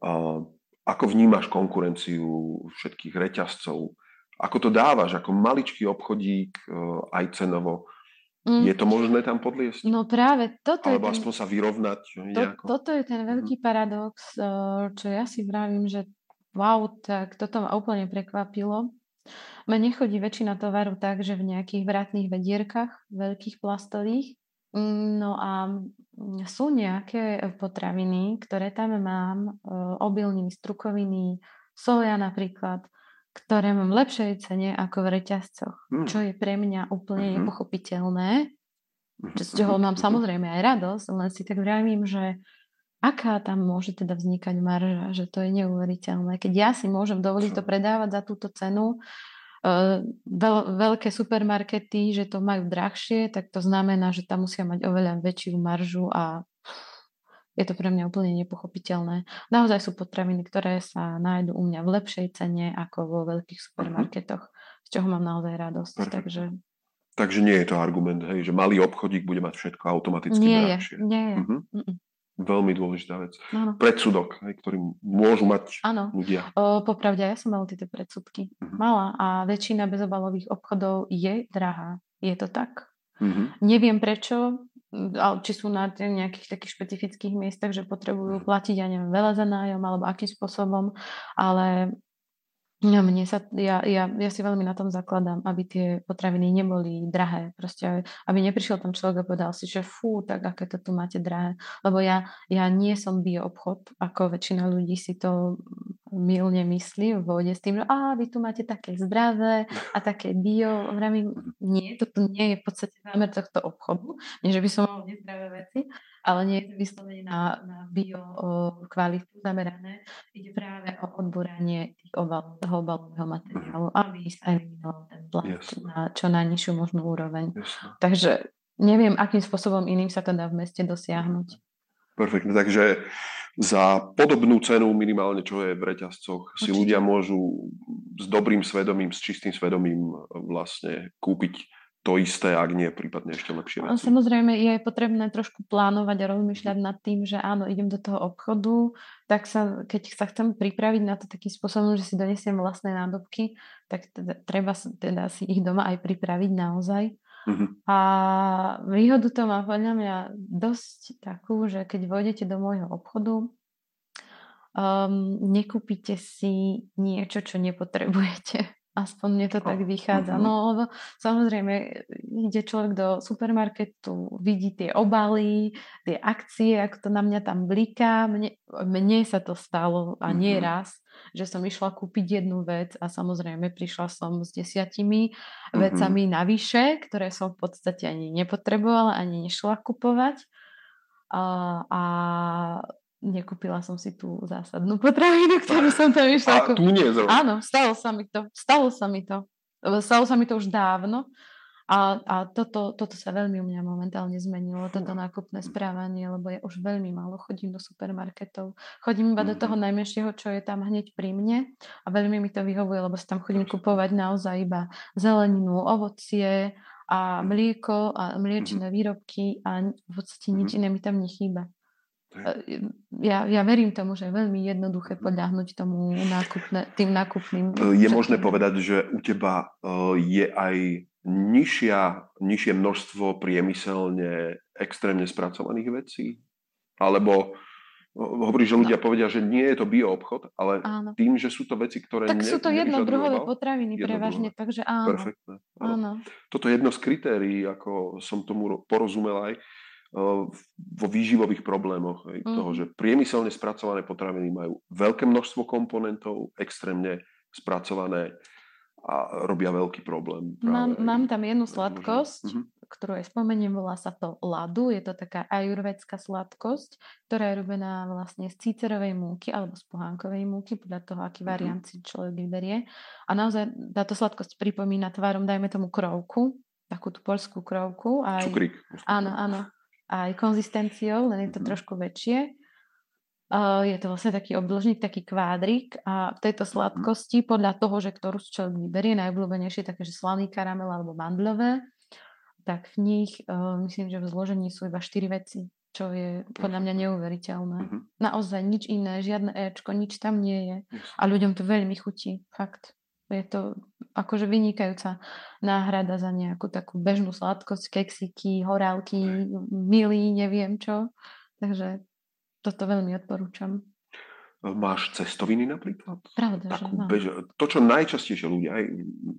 Uh, ako vnímaš konkurenciu všetkých reťazcov? Ako to dávaš? Ako maličký obchodík uh, aj cenovo? Mm. Je to možné tam podliesť? No práve toto Alebo je ten... aspoň sa vyrovnať nejako. To, toto je ten veľký mm. paradox, čo ja si vravím, že wow, tak toto ma úplne prekvapilo. Mne nechodí väčšina tovaru tak, že v nejakých vratných vedierkach, veľkých plastových. No a sú nejaké potraviny, ktoré tam mám, obilniny, strukoviny, soja napríklad, ktoré mám lepšej cene ako v reťazcoch, mm. čo je pre mňa úplne mm-hmm. nepochopiteľné. z čoho mám samozrejme aj radosť, len si tak vravím, že aká tam môže teda vznikať marža, že to je neuveriteľné. Keď ja si môžem dovoliť to predávať za túto cenu, Veľ, veľké supermarkety, že to majú drahšie, tak to znamená, že tam musia mať oveľa väčšiu maržu a je to pre mňa úplne nepochopiteľné. Naozaj sú potraviny, ktoré sa nájdu u mňa v lepšej cene ako vo veľkých supermarketoch, z čoho mám naozaj radosť. Takže... takže nie je to argument, hej, že malý obchodík bude mať všetko automaticky nie drahšie. Je, nie je. Mhm. Veľmi dôležitá vec. Ano. Predsudok, ktorý môžu mať ano. ľudia. O, popravde, ja som mala tieto predsudky. Uh-huh. Mala a väčšina bezobalových obchodov je drahá. Je to tak. Uh-huh. Neviem prečo, či sú na nejakých takých špecifických miestach, že potrebujú uh-huh. platiť, ja neviem, veľa za nájom alebo akým spôsobom, ale mne sa, ja, ja, ja si veľmi na tom zakladám, aby tie potraviny neboli drahé. Proste, aby neprišiel tam človek a povedal si, že fú, tak aké to tu máte drahé. Lebo ja, ja nie som bioobchod, ako väčšina ľudí si to mylne myslí v vode s tým, že á, vy tu máte také zdravé a také bio. Vravím, nie, toto nie je v podstate zámer tohto obchodu. Nie, že by som mal nezdravé veci, ale nie je to vyslovene na, na bio kvalitu zamerané. Ide práve o odbúranie tých obalov, toho obalového materiálu, aby sa eliminoval ten plast na čo najnižšiu možnú úroveň. Jasne. Takže neviem, akým spôsobom iným sa to dá v meste dosiahnuť. Perfektne, takže za podobnú cenu minimálne, čo je v reťazcoch, si ľudia môžu s dobrým svedomím, s čistým svedomím vlastne kúpiť to isté, ak nie, prípadne ešte lepšie veci. Samozrejme, je potrebné trošku plánovať a rozmýšľať nad tým, že áno, idem do toho obchodu, tak sa, keď sa chcem pripraviť na to takým spôsobom, že si donesiem vlastné nádobky, tak teda, treba teda si ich doma aj pripraviť naozaj. Uh-huh. A výhodu to má podľa mňa dosť takú, že keď vojdete do môjho obchodu, um, nekúpite si niečo, čo nepotrebujete. Aspoň mne to tak vychádza. No, lebo samozrejme, ide človek do supermarketu, vidí tie obaly, tie akcie, ako to na mňa tam bliká. Mne, mne sa to stalo a nie raz, že som išla kúpiť jednu vec a samozrejme prišla som s desiatimi vecami navyše, ktoré som v podstate ani nepotrebovala, ani nešla kupovať. A... a nekúpila som si tú zásadnú potravinu, ktorú som tam išla. A tu nie zrovna. Áno, stalo sa mi to. Stalo sa mi to. Stalo sa mi to už dávno. A, a toto, toto sa veľmi u mňa momentálne zmenilo, toto nákupné správanie, lebo ja už veľmi málo chodím do supermarketov. Chodím iba mm-hmm. do toho najmenšieho, čo je tam hneď pri mne a veľmi mi to vyhovuje, lebo si tam chodím kupovať naozaj iba zeleninu, ovocie a mlieko a mliečné mm-hmm. výrobky a v podstate nič iné mi tam nechýba. Ja, ja verím tomu, že je veľmi jednoduché podľahnuť tomu nákupne, tým nákupným. Je možné povedať, že u teba je aj nižšia, nižšie množstvo priemyselne extrémne spracovaných vecí? Alebo hovoríš, že ľudia no. povedia, že nie je to bioobchod, ale áno. tým, že sú to veci, ktoré... Tak ne, sú to jednodruhové potraviny prevažne, takže áno. Perfektné. Áno. Áno. Toto je jedno z kritérií, ako som tomu porozumel aj, vo výživových problémoch aj toho, mm. že priemyselne spracované potraviny majú veľké množstvo komponentov, extrémne spracované a robia veľký problém. Mám, mám tam jednu sladkosť, mm-hmm. ktorú aj spomeniem, volá sa to ladu. Je to taká ajurvédská sladkosť, ktorá je robená vlastne z cícerovej múky alebo z pohánkovej múky, podľa toho, aký variant si mm-hmm. človek vyberie. A naozaj táto sladkosť pripomína tvarom, dajme tomu krovku, takú tú poľskú krovku. Aj... Cukrík. Áno, áno. aj konzistenciou, len je to mm. trošku väčšie. Uh, je to vlastne taký obdĺžnik, taký kvádrik a v tejto sladkosti, podľa toho, že ktorú človek vyberie, najobľúbenejšie také, že slaný karamel alebo mandľové, tak v nich, uh, myslím, že v zložení sú iba štyri veci, čo je podľa mňa neuveriteľné. Mm-hmm. Naozaj nič iné, žiadne éčko, nič tam nie je. A ľuďom to veľmi chutí, fakt. Je to akože vynikajúca náhrada za nejakú takú bežnú sladkosť, keksiky, horálky, milý, neviem čo. Takže toto veľmi odporúčam. Máš cestoviny napríklad? Pravda, takú, že mám. Bež... To, čo najčastejšie ľudia aj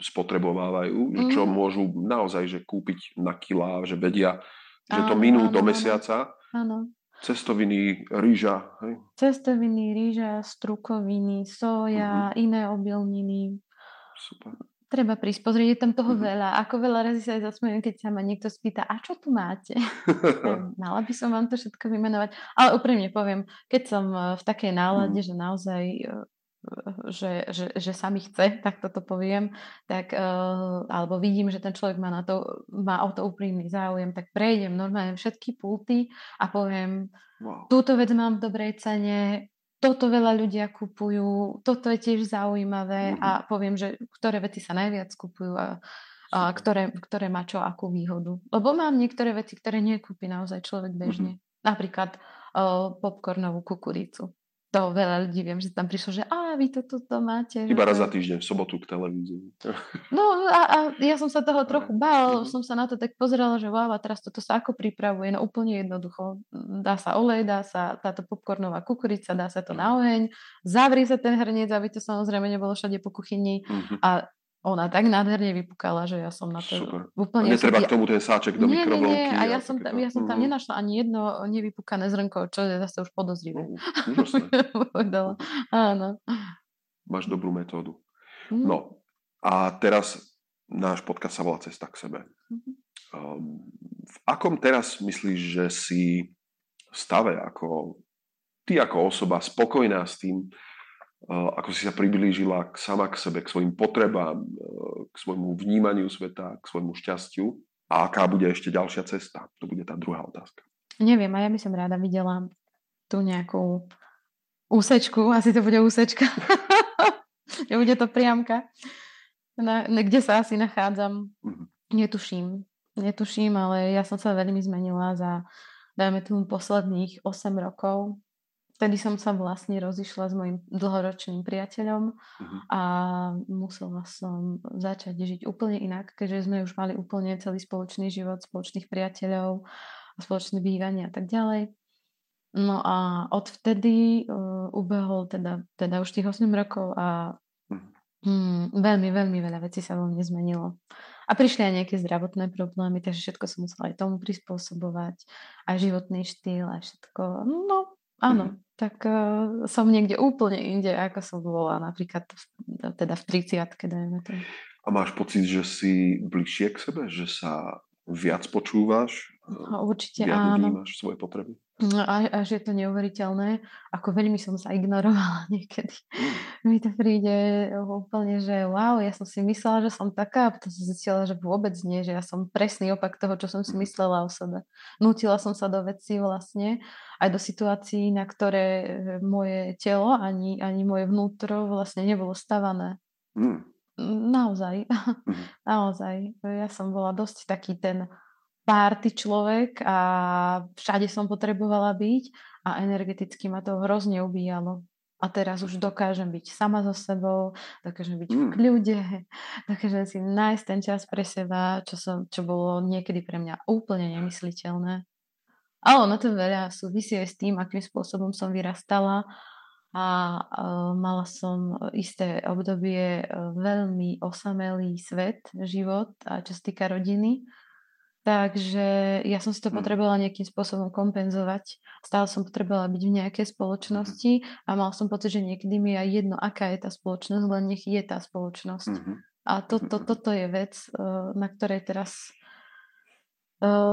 spotrebovávajú, mm. čo môžu naozaj že kúpiť na kilá, že vedia, že áno, to minú áno, do mesiaca. Áno. Cestoviny, rýža. Hej? Cestoviny, rýža, strukoviny, soja, mm-hmm. iné obilniny. Super. Treba prísť, pozrieť, je tam toho veľa. Ako veľa razy sa aj zasmejem, keď sa ma niekto spýta, a čo tu máte? Mala by som vám to všetko vymenovať. Ale úprimne poviem, keď som v takej nálade, mm. že naozaj, že, že, že sa mi chce, tak toto poviem, tak, alebo vidím, že ten človek má, na to, má o to úprimný záujem, tak prejdem normálne všetky pulty a poviem, wow. túto vec mám v dobrej cene, toto veľa ľudia kupujú, toto je tiež zaujímavé a poviem, že ktoré veci sa najviac kupujú a, a ktoré, ktoré má čo, akú výhodu. Lebo mám niektoré veci, ktoré nekúpi naozaj človek bežne. Mm-hmm. Napríklad uh, popcornovú kukuricu. To veľa ľudí viem, že tam prišlo, že a vy toto to, to máte. Iba raz za týždeň, v sobotu k televízii. No a, a ja som sa toho trochu bál, mm-hmm. som sa na to tak pozerala, že wow, a teraz toto sa ako pripravuje, no úplne jednoducho. Dá sa olej, dá sa táto popcornová kukurica, dá sa to na oheň, zavrie sa ten hrniec, aby to samozrejme nebolo všade po kuchyni mm-hmm. a ona tak nádherne vypukala, že ja som na to super. Úplne... A netreba k tomu ten sáček do nie, mikrovlnky. Nie, nie, a ja, ja som, tam, ja som tam mm. nenašla ani jedno nevypukané zrnko, čo je zase už podozrivé. No, áno. Máš dobrú metódu. Mm. No, a teraz náš podcast sa volá Cesta k sebe. Mm-hmm. Um, v akom teraz myslíš, že si v stave, ako ty ako osoba spokojná s tým, ako si sa priblížila sama k sebe, k svojim potrebám, k svojmu vnímaniu sveta, k svojmu šťastiu a aká bude ešte ďalšia cesta? To bude tá druhá otázka. Neviem, a ja by som ráda videla tú nejakú úsečku, asi to bude úsečka, nebude to priamka, na, kde sa asi nachádzam. Uh-huh. Netuším, netuším, ale ja som sa veľmi zmenila za, dajme tomu, posledných osem rokov. Vtedy som sa vlastne rozišla s mojim dlhoročným priateľom uh-huh. a musela som začať žiť úplne inak, keďže sme už mali úplne celý spoločný život, spoločných priateľov, spoločné bývanie a tak ďalej. No a odvtedy uh, ubehol teda, teda už tých osem rokov a uh-huh. mm, veľmi, veľmi veľa vecí sa vo mne zmenilo. A prišli aj nejaké zdravotné problémy, takže všetko som musela aj tomu prispôsobovať, aj životný štýl, aj všetko, no... Áno, mm-hmm. tak uh, som niekde úplne inde, ako som bola napríklad v, teda v tridsiatke, dajme to. A máš pocit, že si bližšie k sebe? Že sa viac počúvaš? No, určite viac áno. Vnímaš svoje potreby? No, až, až je to neuveriteľné, ako veľmi som sa ignorovala niekedy. Mm. Mi to príde úplne, že wow, ja som si myslela, že som taká, a potom som zistila, že vôbec nie, že ja som presný opak toho, čo som si myslela o sebe. Nútila som sa do vecí vlastne, aj do situácií, na ktoré moje telo ani, ani moje vnútro vlastne nebolo stavané. Mm. Naozaj, mm. naozaj. Ja som bola dosť taký ten... párty človek a všade som potrebovala byť a energeticky ma to hrozne ubíjalo. A teraz už dokážem byť sama so sebou, dokážem byť v kľude, dokážem si nájsť ten čas pre seba, čo, som, čo bolo niekedy pre mňa úplne nemysliteľné. Ale ono to veľa súvisí aj s tým, akým spôsobom som vyrastala a uh, mala som isté obdobie uh, veľmi osamelý svet, život, a čo sa týka rodiny. Takže ja som si to potrebovala nejakým spôsobom kompenzovať. Stále som potrebovala byť v nejakej spoločnosti a mal som pocit, že niekedy mi je aj jedno, aká je tá spoločnosť, len nech je tá spoločnosť. Mm-hmm. A to, to, toto je vec, na ktorej teraz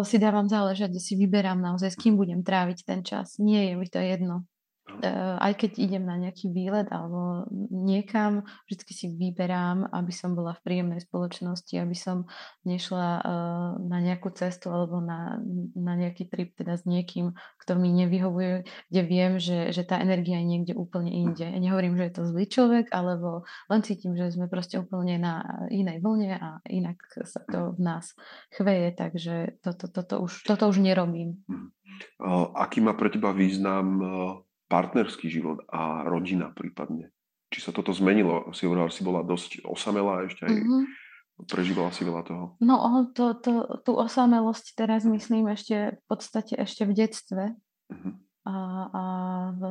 si dávam záležať, že si vyberám naozaj, s kým budem tráviť ten čas. Nie je mi to jedno. Aj keď idem na nejaký výlet alebo niekam, vždy si vyberám, aby som bola v príjemnej spoločnosti, aby som nešla na nejakú cestu alebo na, na nejaký trip teda s niekým, kto mi nevyhovuje, kde viem, že, že tá energia je niekde úplne inde. Ja nehovorím, že je to zlý človek, alebo len cítim, že sme proste úplne na inej vlne a inak sa to v nás chveje, takže toto, toto, už, toto už nerobím. Aký má pre teba význam partnerský život a rodina prípadne? Či sa toto zmenilo? Si hovorila, si bola dosť osamelá ešte aj mm-hmm. prežívala si veľa toho. No, to, to, tú osamelosť teraz myslím ešte v podstate ešte v detstve mm-hmm. a, a v,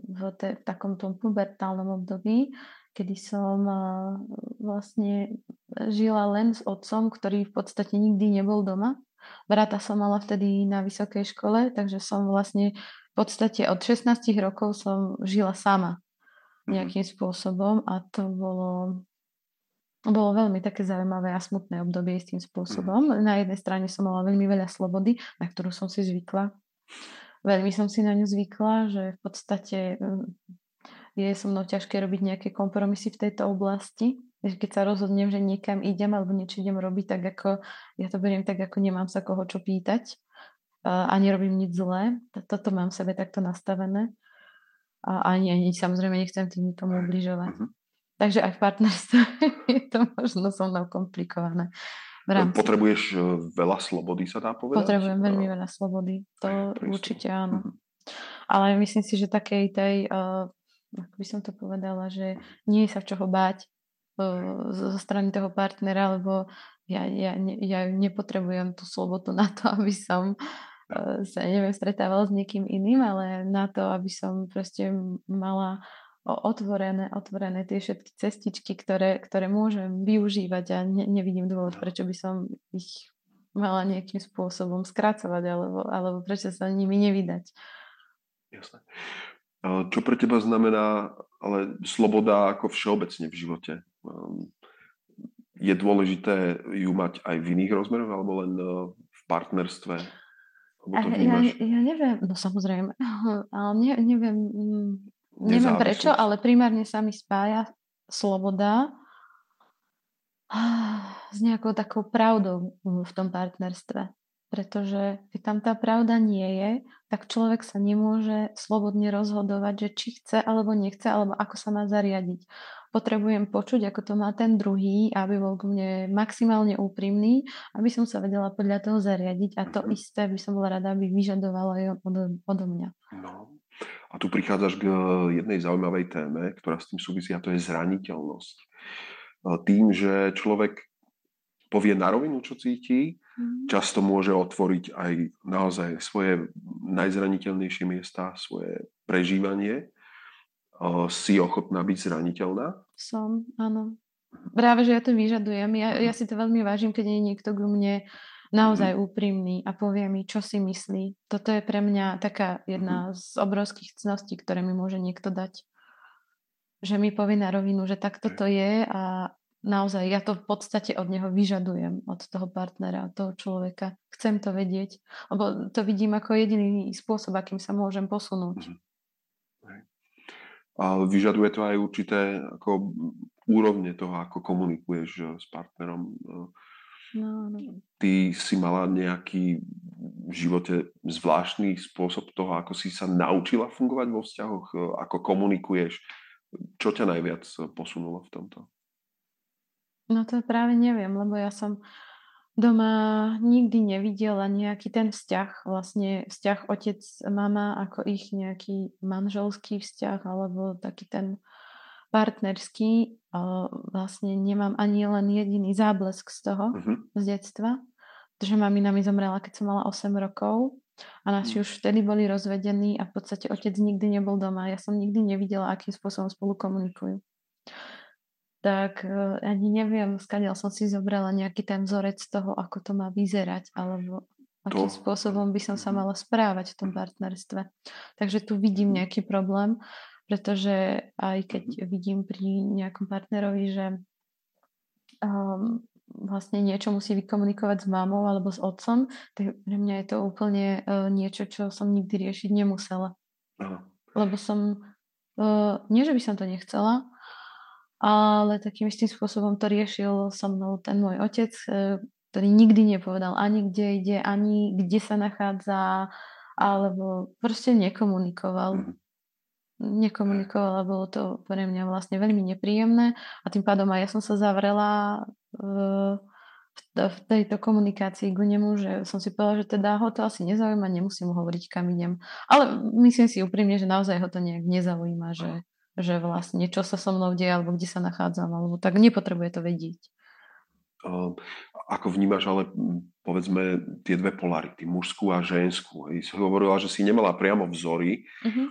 v, te, v takom tom pubertálnom období, kedy som vlastne žila len s otcom, ktorý v podstate nikdy nebol doma. Brata som mala vtedy na vysokej škole, takže som vlastne v podstate od šestnástich rokov som žila sama nejakým spôsobom a to bolo Bolo veľmi také zaujímavé a smutné obdobie istým spôsobom. Mm. Na jednej strane som mala veľmi veľa slobody, na ktorú som si zvykla. Veľmi som si na ňu zvykla, že v podstate je so mnou ťažké robiť nejaké kompromisy v tejto oblasti. Keď sa rozhodnem, že niekam idem alebo niečo idem robiť, tak ako ja to beriem tak, ako nemám sa koho čo pýtať a nerobím nič zlé. Toto mám v sebe takto nastavené. A ani, ani samozrejme nechcem tým tomu ubližovať. Mm-hmm. Takže aj v partnerstve je to možno so mnou komplikované. Potrebuješ veľa slobody, sa dá povedať? Potrebujem veľmi veľa slobody, to určite áno. Mm-hmm. Ale myslím si, že takej tej, uh, ako by som to povedala, že nie je sa čoho báť uh, zo strany toho partnera, lebo ja, ja, ja nepotrebujem tú slobodu na to, aby som uh, sa, neviem, stretávala s niekým iným, ale na to, aby som proste mala otvorené, otvorené tie všetky cestičky, ktoré, ktoré môžem využívať a ne, nevidím dôvod, prečo by som ich mala nejakým spôsobom skracovať alebo, alebo prečo sa nimi nevydať. Jasné. Čo pre teba znamená ale sloboda ako všeobecne v živote? Je dôležité ju mať aj v iných rozmeroch alebo len v partnerstve? To ja, ja neviem, no samozrejme, ale ne, neviem... Neviem prečo, ale primárne sa mi spája sloboda s nejakou takou pravdou v tom partnerstve. Pretože keď tam tá pravda nie je, tak človek sa nemôže slobodne rozhodovať, že či chce alebo nechce, alebo ako sa má zariadiť. Potrebujem počuť, ako to má ten druhý, aby bol k mne maximálne úprimný, aby som sa vedela podľa toho zariadiť a to mm-hmm. isté by som bola rada, aby vyžadovala aj odo mňa. No. A tu prichádzaš k jednej zaujímavej téme, ktorá s tým súvisí, a to je zraniteľnosť. Tým, že človek povie na rovinu, čo cíti, často môže otvoriť aj naozaj svoje najzraniteľnejšie miesta, svoje prežívanie. Si ochotná byť zraniteľná? Som, áno. Práve, že ja to vyžadujem. Ja, ja si to veľmi vážim, keď je niekto ku mne naozaj úprimný a povie mi, čo si myslí. Toto je pre mňa taká jedna z obrovských cností, ktoré mi môže niekto dať. Že mi povie na rovinu, že takto to je a naozaj ja to v podstate od neho vyžadujem, od toho partnera, od toho človeka. Chcem to vedieť, lebo to vidím ako jediný spôsob, akým sa môžem posunúť. A vyžaduje to aj určité ako úrovne toho, ako komunikuješ s partnerom. No, no. Ty si mala nejaký v živote zvláštny spôsob toho, ako si sa naučila fungovať vo vzťahoch, ako komunikuješ. Čo ťa najviac posunulo v tomto? No to práve neviem, lebo ja som doma nikdy nevidela nejaký ten vzťah, vlastne vzťah otec-mama, ako ich nejaký manželský vzťah, alebo taký ten partnerský, vlastne nemám ani len jediný záblesk z toho, uh-huh. z detstva. Pretože mamina mi zomrela, keď som mala osem rokov a naši uh-huh. už vtedy boli rozvedení a v podstate otec nikdy nebol doma. Ja som nikdy nevidela, akým spôsobom spolu komunikujú. Tak ani neviem, skadiaľ som si zobrala nejaký ten vzorec toho, ako to má vyzerať, alebo akým to... spôsobom by som sa mala správať v tom partnerstve. Takže tu vidím nejaký problém. Pretože aj keď vidím pri nejakom partnerovi, že um, vlastne niečo musí vykomunikovať s mamou alebo s otcom, tak pre mňa je to úplne uh, niečo, čo som nikdy riešiť nemusela. Aha. Lebo som, uh, nie že by som to nechcela, ale takým istým spôsobom to riešil so mnou ten môj otec, uh, ktorý nikdy nepovedal ani kde ide, ani kde sa nachádza, alebo proste nekomunikoval. Mhm. nekomunikovala, bolo to pre mňa vlastne veľmi nepríjemné a tým pádom aj ja som sa zavrela v tejto komunikácii k nemu, že som si povedala, že teda ho to asi nezaujíma, nemusím mu hovoriť, kam idem. Ale myslím si úprimne, že naozaj ho to nejak nezaujíma, že, že vlastne čo sa so mnou deje, alebo kde sa nachádzam, alebo tak nepotrebuje to vedieť. Ako vnímaš, ale povedzme tie dve polarity, mužskú a ženskú. I si hovorila, že si nemala priamo vzory, uh-huh.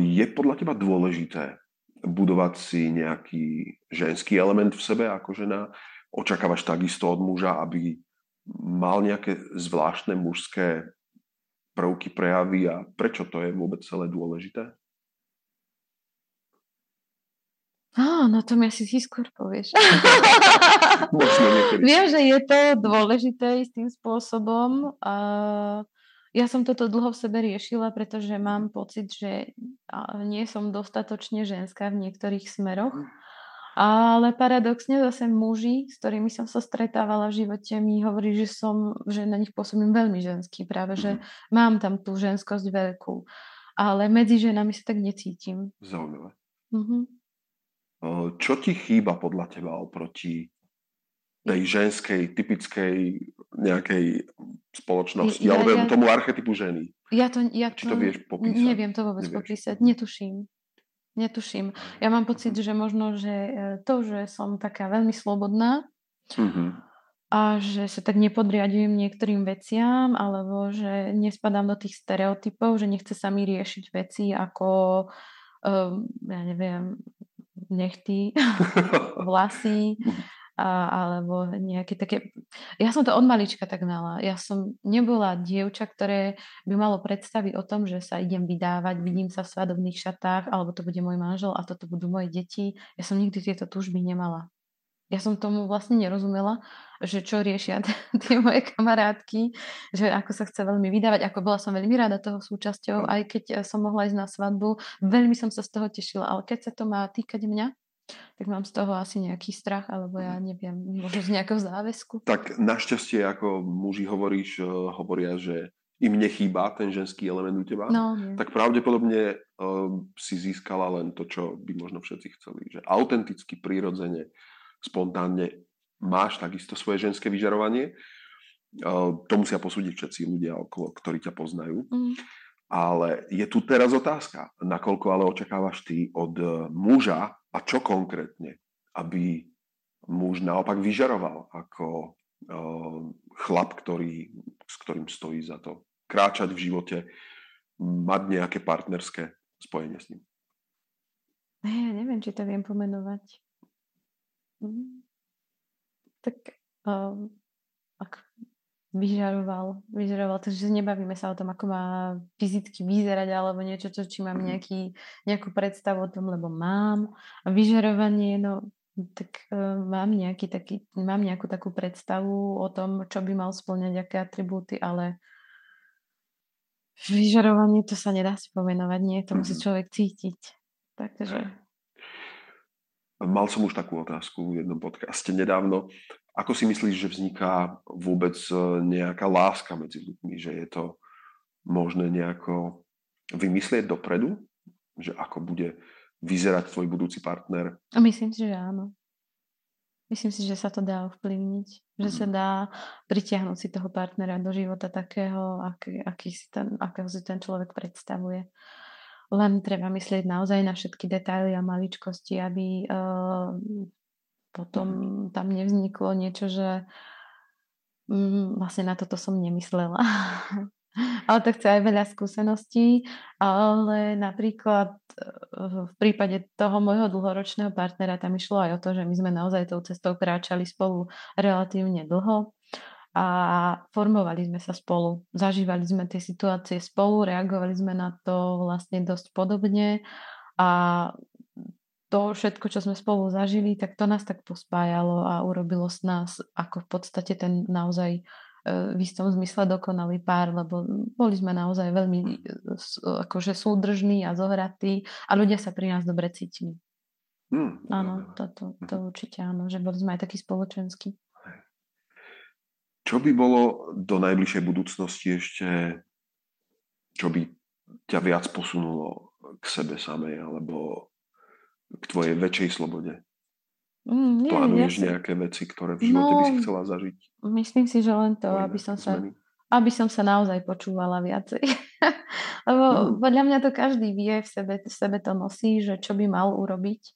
Je podľa teba dôležité budovať si nejaký ženský element v sebe ako žena? Očakávaš takisto od muža, aby mal nejaké zvláštne mužské prvky, prejavy a prečo to je vôbec celé dôležité? Á, no to mi asi si skôr povieš. Možno niekedy. Viem, že je to dôležité istým spôsobom. Ja som toto dlho v sebe riešila, pretože mám pocit, že nie som dostatočne ženská v niektorých smeroch. Ale paradoxne zase muži, s ktorými som sa stretávala v živote, mi hovorí, že som, že na nich pôsobím veľmi ženský, práve, že mm. mám tam tú ženskosť veľkú. Ale medzi ženami sa tak necítim. Zaujímavé. Mm-hmm. Čo ti chýba podľa teba oproti tej ženskej, typickej nejakej spoločnosti, ja, alebo ja, tomu archetypu ženy? Ja to, ja to, Či to vieš popísať? Neviem to vôbec Nevieš. popísať, netuším. Netuším. Ja mám pocit, že možno, že to, že som taká veľmi slobodná mm-hmm. a že sa tak nepodriadujem niektorým veciam, alebo že nespadám do tých stereotypov, že nechce sa mi riešiť veci ako, um, ja neviem, nechty, vlasy, a, alebo nejaké také... Ja som to od malička tak mala. Ja som nebola dievča, ktoré by malo predstavy o tom, že sa idem vydávať, vidím sa v svadobných šatách, alebo to bude môj manžel a toto budú moje deti. Ja som nikdy tieto túžby nemala. Ja som tomu vlastne nerozumela, že čo riešia t- tie moje kamarátky, že ako sa chce veľmi vydávať, ako bola som veľmi rada toho súčasťou, aj keď som mohla ísť na svadbu, veľmi som sa z toho tešila, ale keď sa to má týkať mňa, tak mám z toho asi nejaký strach, alebo ja neviem, možno z nejakého záväzku. Tak našťastie, ako muži hovoríš, hovoria, že im nechýba ten ženský element u teba, no, tak pravdepodobne um, si získala len to, čo by možno všetci chceli, že autenticky, prírodzene, spontánne máš takisto svoje ženské vyžarovanie. Uh, to musia posúdiť všetci ľudia okolo, ktorí ťa poznajú. Mm. Ale je tu teraz otázka, nakoľko ale očakávaš ty od muža a čo konkrétne, aby muž naopak vyžaroval ako uh, chlap, ktorý, s ktorým stojí za to kráčať v živote, mať nejaké partnerské spojenie s ním. Ja neviem, či to viem pomenovať. Hm. Tak um, ako vyžaroval, vyžaroval, takže nebavíme sa o tom, ako má fyzicky vyzerať alebo niečo, čo, či mám nejaký, nejakú predstavu o tom, lebo mám a vyžarovanie, no tak uh, mám, nejaký taký, mám nejakú takú predstavu o tom, čo by mal spĺňať, aké atribúty, ale vyžarovanie to sa nedá si pomenovať, nie, to musí človek cítiť, takže mal som už takú otázku v jednom podcaste nedávno. Ako si myslíš, že vzniká vôbec nejaká láska medzi ľuďmi? Že je to možné nejako vymyslieť dopredu? Že ako bude vyzerať tvoj budúci partner? Myslím si, že áno. Myslím si, že sa to dá ovplyvniť. Že mm. sa dá pritiahnuť si toho partnera do života takého, aký, aký si ten, akého si ten človek predstavuje. Len treba myslieť naozaj na všetky detaily a maličkosti, aby... Uh, potom tam nevzniklo niečo, že mm, vlastne na toto som nemyslela. Ale to chce aj veľa skúseností, ale napríklad v prípade toho môjho dlhoročného partnera tam išlo aj o to, že my sme naozaj tou cestou kráčali spolu relatívne dlho a formovali sme sa spolu, zažívali sme tie situácie spolu, reagovali sme na to vlastne dosť podobne a to všetko, čo sme spolu zažili, tak to nás tak pospájalo a urobilo z nás ako v podstate ten naozaj v istom zmysle dokonalý pár, lebo boli sme naozaj veľmi akože súdržní a zohratí a ľudia sa pri nás dobre cítili. Mm, áno, to, to, to určite áno, že boli sme aj takí spoločenskí. Čo by bolo do najbližšej budúcnosti ešte, čo by ťa viac posunulo k sebe samej, alebo k tvojej väčšej slobode? Mm, nie, plánuješ ja si... nejaké veci, ktoré v živote no, by si chcela zažiť? Myslím si, že len to, aby som, sa, aby som sa naozaj počúvala viacej. Lebo mm. podľa mňa to každý vie, v sebe, v sebe to nosí, že čo by mal urobiť.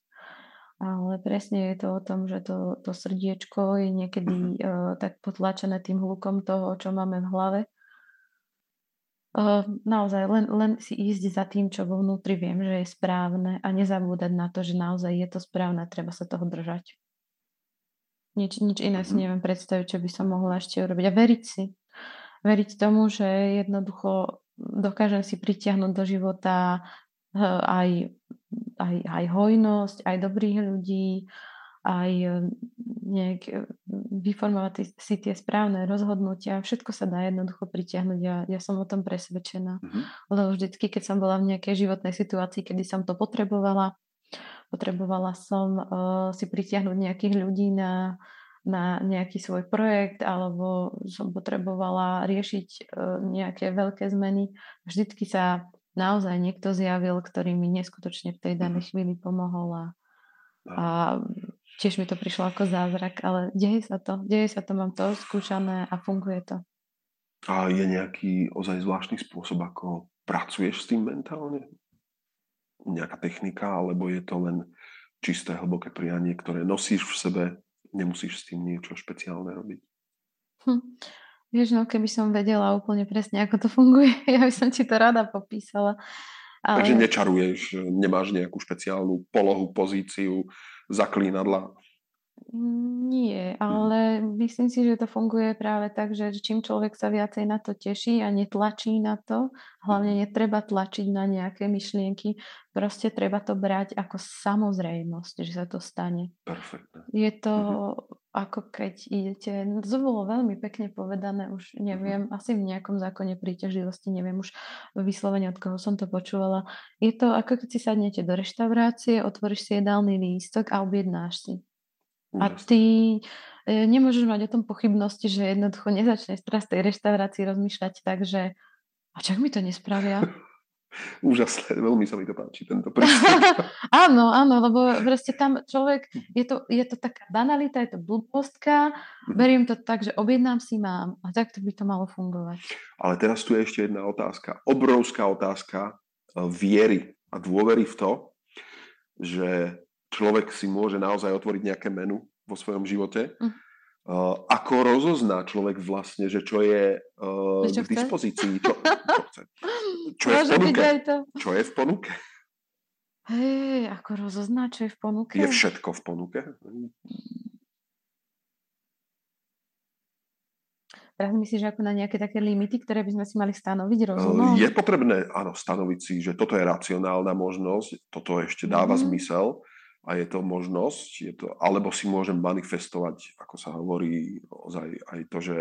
Ale presne je to o tom, že to, to srdiečko je niekedy mm-hmm. uh, tak potlačené tým hlukom toho, čo máme v hlave. Uh, naozaj len, len si ísť za tým, čo vo vnútri viem, že je správne a nezabúdať na to, že naozaj je to správne, treba sa toho držať. Nič, nič iné si neviem predstaviť, čo by som mohla ešte urobiť. A veriť si. Veriť tomu, že jednoducho dokážem si pritiahnuť do života aj, aj, aj hojnosť, aj dobrých ľudí, aj nejak vyformovať si tie správne rozhodnutia. Všetko sa dá jednoducho pritiahnuť. Ja, ja som o tom presvedčená. Mm-hmm. Lebo vždycky, keď som bola v nejakej životnej situácii, kedy som to potrebovala, potrebovala som uh, si pritiahnuť nejakých ľudí na, na nejaký svoj projekt, alebo som potrebovala riešiť uh, nejaké veľké zmeny. Vždycky sa naozaj niekto zjavil, ktorý mi neskutočne v tej danej chvíli pomohol a, a tiež mi to prišlo ako zázrak, ale deje sa to, deje sa to, mám to skúšané a funguje to. A je nejaký ozaj zvláštny spôsob, ako pracuješ s tým mentálne? Nejaká technika, alebo je to len čisté, hlboké prianie, ktoré nosíš v sebe, nemusíš s tým niečo špeciálne robiť? Hm. Vieš, no keby som vedela úplne presne, ako to funguje, ja by som ti to rada popísala. Ale... Takže nečaruješ, nemáš nejakú špeciálnu polohu, pozíciu, zaklínadla? Nie, ale hmm. myslím si, že to funguje práve tak, že čím človek sa viacej na to teší a netlačí na to, hlavne netreba tlačiť na nejaké myšlienky, proste treba to brať ako samozrejmosť, že sa to stane. Perfektne. Je to hmm. ako keď idete, no to bolo veľmi pekne povedané, už neviem, hmm. asi v nejakom zákone príťažlivosti, neviem už vyslovene, od koho som to počúvala. Je to ako keď si sadnete do reštaurácie, otvoríš si jedálny lístok a objednáš si. A ty nemôžeš mať o tom pochybnosti, že jednoducho nezačneš teraz tej reštaurácii rozmýšľať tak, že a čak mi to nespravia? Úžasné, veľmi sa mi to páči, tento prístup. Áno, áno, lebo proste tam človek, je to, je to taká banalita, je to blbostka, beriem to tak, že objednám si mám a tak to by to malo fungovať. Ale teraz tu je ešte jedna otázka, obrovská otázka viery a dôvery v to, že človek si môže naozaj otvoriť nejaké menu vo svojom živote. Mm. Uh, ako rozozná človek vlastne, že čo je uh, čo k dispozícii? Čo, čo chce? Čo je v ponuke? Čo je v ponuke? Hej, ako rozozná, čo je v ponuke? Je všetko v ponuke? Teraz myslíš, ako na nejaké také limity, ktoré by sme si mali stanoviť rozumom? Je potrebné, áno, stanoviť si, že toto je racionálna možnosť, toto ešte dáva mm. zmysel. A je to možnosť, je to, alebo si môžem manifestovať, ako sa hovorí, ozaj aj to, že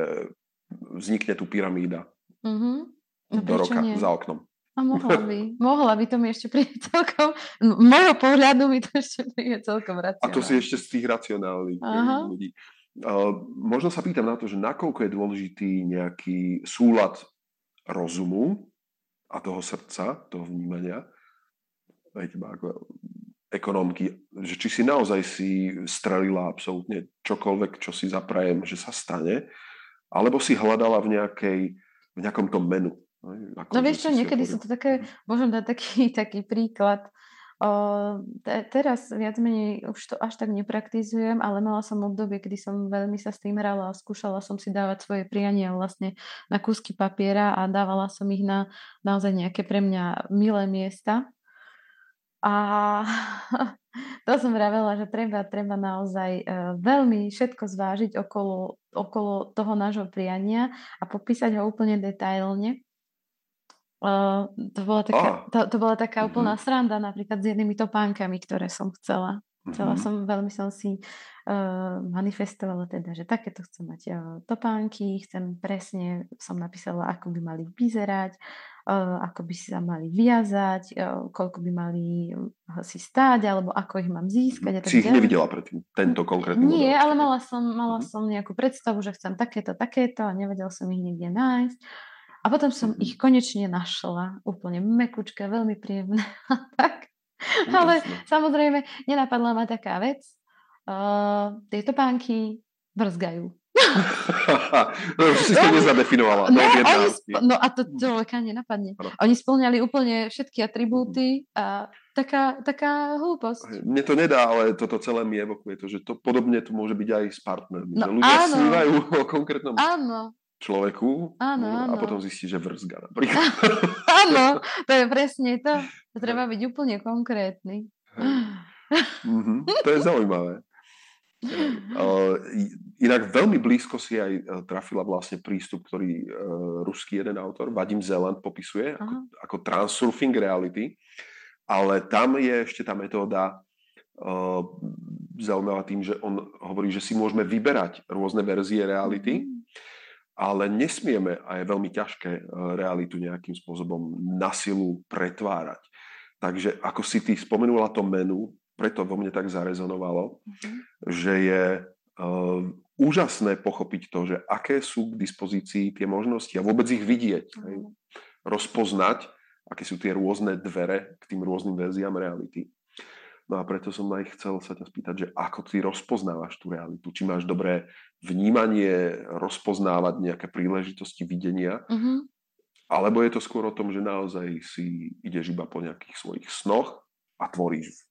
vznikne tu pyramída mm-hmm. no, do roka nie? Za oknom. A mohla by. Mohla by, to mi ešte príde celkom, môjho pohľadu mi to ešte príde celkom racionálne. A to si ešte z tých racionálnych Aha. ľudí. Uh, možno sa pýtam na to, že nakoľko je dôležitý nejaký súlad rozumu a toho srdca, toho vnímania, aj teba ako... ekonomky, že či si naozaj si strelila absolútne čokoľvek, čo si zaprajem, že sa stane, alebo si hľadala v, nejakej, v nejakom tom menu. Ako no vieš čo, niekedy sú to také, môžem dať taký, taký príklad. O, te, teraz viac menej už to až tak nepraktizujem, ale mala som obdobie, kedy som veľmi sa s tým hrala a skúšala som si dávať svoje priania vlastne na kúsky papiera a dávala som ich na naozaj nejaké pre mňa milé miesta. A to som vravela, že treba, treba naozaj veľmi všetko zvážiť okolo, okolo toho nášho priania a popísať ho úplne detailne. To bola taká, to, to bola taká mm-hmm. úplná sranda napríklad s jednými topánkami, ktoré som chcela. Chcela som, veľmi som si uh, manifestovala teda, že takéto chcem mať uh, topánky, chcem presne, som napísala, ako by mali vyzerať, uh, ako by sa mali viazať, uh, koľko by mali uh, si stáť, alebo ako ich mám získať. Si ich nevidela predtým, tento konkrétny model? Nie, ale mala som, mala uh-huh. som nejakú predstavu, že chcem takéto, takéto a nevedela som ich niekde nájsť. A potom som uh-huh. ich konečne našla, úplne mekučké, veľmi príjemné a tak. Ale samozrejme, nenapadla ma taká vec. Uh, tieto pánky brzgajú. No, už si to nezadefinovala. No, no, sp- no a to človeka nenapadne. Ano. Oni spĺňali úplne všetky atribúty a taká, taká hlúposť. Mne to nedá, ale toto celé mi evokuje to, že to podobne to môže byť aj s partnermi. No, ľudia áno. snívajú o konkrétnom... Áno. človeku áno, áno. a potom zistí, že vrzga napríklad. Áno, to je presne to. Treba byť úplne konkrétny. Mm-hmm, to je zaujímavé. Inak veľmi blízko si aj trafila vlastne prístup, ktorý ruský jeden autor, Vadim Zeland, popisuje ako, ako Transurfing Reality. Ale tam je ešte tá metóda uh, zaujímavá tým, že on hovorí, že si môžeme vyberať rôzne verzie reality, ale nesmieme, a je veľmi ťažké, realitu nejakým spôsobom na silu pretvárať. Takže ako si ty spomenula to menu, preto vo mne tak zarezonovalo, mm-hmm. že je uh, úžasné pochopiť to, že aké sú k dispozícii tie možnosti a vôbec ich vidieť, mm-hmm. hej, rozpoznať, aké sú tie rôzne dvere k tým rôznym verziám reality. No a preto som aj chcel sa ťa spýtať, že ako ty rozpoznávaš tú realitu? Či máš dobré vnímanie, rozpoznávať nejaké príležitosti videnia? Mm-hmm. Alebo je to skôr o tom, že naozaj si ideš iba po nejakých svojich snoch a tvoríš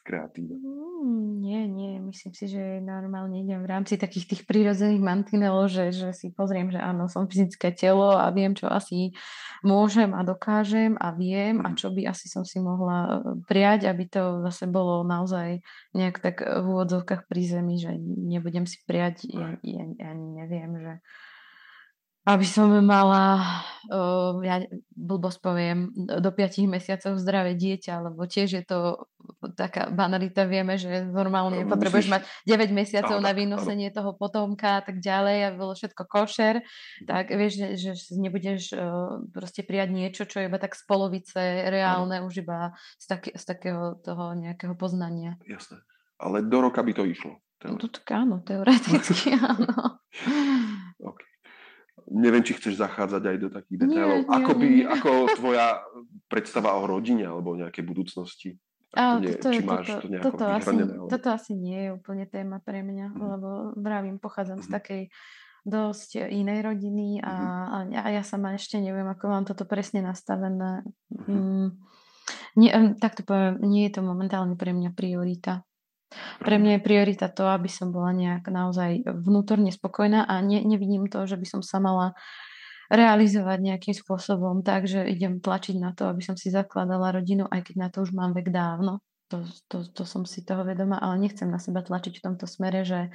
v kreatíve? Mm, nie, nie. Myslím si, že normálne idem v rámci takých tých prírodzených mantinelov, že, že si pozriem, že áno, som fyzické telo a viem, čo asi môžem a dokážem a viem a čo by asi som si mohla prijať, aby to zase bolo naozaj nejak tak v úvodzovkách pri zemi, že nebudem si prijať, ja, ja, ja neviem, že aby som mala, ja blbosť poviem, do päť mesiacov zdravé dieťa, lebo tiež je to taká banalita, vieme, že normálne no, potrebuješ mať deväť mesiacov áno, na vynosenie áno. toho potomka a tak ďalej a bolo všetko košer, tak vieš, že, že nebudeš proste prijať niečo, čo je iba tak z polovice reálne, áno. už iba z, také, z takého toho nejakého poznania. Jasné, ale do roka by to išlo. No, to tak áno, teoreticky áno. OK. Neviem, či chceš zachádzať aj do takých detailov. Nie, ako, by, nie. ako tvoja predstava o rodine alebo o nejakej budúcnosti? Á, nie, toto, či máš toto, to nejako toto vyhranené? Asi, ale... Toto asi nie je úplne téma pre mňa, mm. lebo vravím, pochádzam mm-hmm. z takej dosť inej rodiny a, mm-hmm. a ja sama ešte neviem, ako mám toto presne nastavené. Mm-hmm. Nie, tak to poviem, nie je to momentálne pre mňa priorita. Pre mňa je priorita to, aby som bola nejak naozaj vnútorne spokojná a ne, nevidím to, že by som sa mala realizovať nejakým spôsobom, takže idem tlačiť na to, aby som si zakladala rodinu, aj keď na to už mám vek dávno, to, to, to som si toho vedomá, ale nechcem na seba tlačiť v tomto smere, že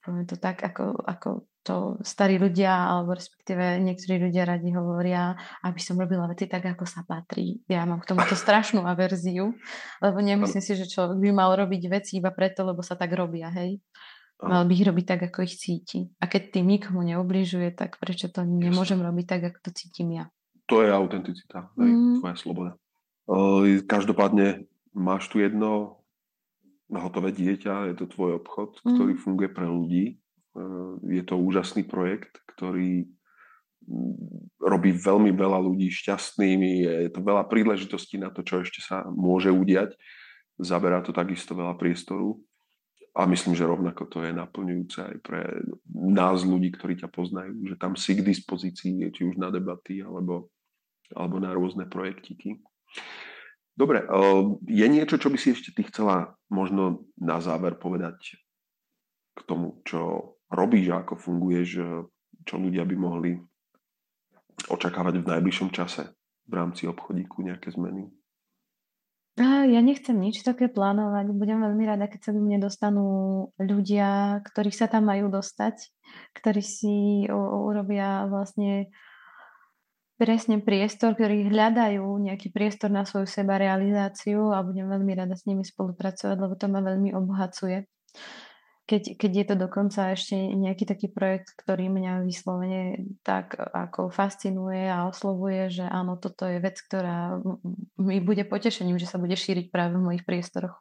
poviem to tak, ako, ako to starí ľudia, alebo respektíve niektorí ľudia radi hovoria, aby som robila veci tak, ako sa patrí. Ja mám k tomuto strašnú averziu, lebo nemyslím si, že človek by mal robiť veci iba preto, lebo sa tak robia, hej. Mal by ich robiť tak, ako ich cíti. A keď tým nikomu neubližuje, tak prečo to nemôžem robiť tak, ako to cítim ja? To je autenticita, hej, mm. tvoja sloboda. Každopádne máš tu jedno hotové dieťa, je to tvoj obchod, ktorý mm. funguje pre ľudí. Je to úžasný projekt, ktorý robí veľmi veľa ľudí šťastnými, je to veľa príležitostí na to, čo ešte sa môže udiať. Zaberá to takisto veľa priestoru a myslím, že rovnako to je naplňujúce aj pre nás ľudí, ktorí ťa poznajú, že tam si k dispozícii, či už na debaty alebo, alebo na rôzne projektiky. Dobre, je niečo, čo by si ešte ty chcela možno na záver povedať k tomu, čo robíš, ako funguješ, čo ľudia by mohli očakávať v najbližšom čase v rámci obchodíku nejaké zmeny? Ja nechcem nič také plánovať. Budem veľmi rada, keď sa do mňa dostanú ľudia, ktorí sa tam majú dostať, ktorí si urobia vlastne presne priestor, ktorí hľadajú nejaký priestor na svoju sebarealizáciu a budem veľmi rada s nimi spolupracovať, lebo to ma veľmi obohacuje. Keď, keď je to dokonca ešte nejaký taký projekt, ktorý mňa vyslovene tak ako fascinuje a oslovuje, že áno, toto je vec, ktorá mi bude potešením, že sa bude šíriť práve v mojich priestoroch.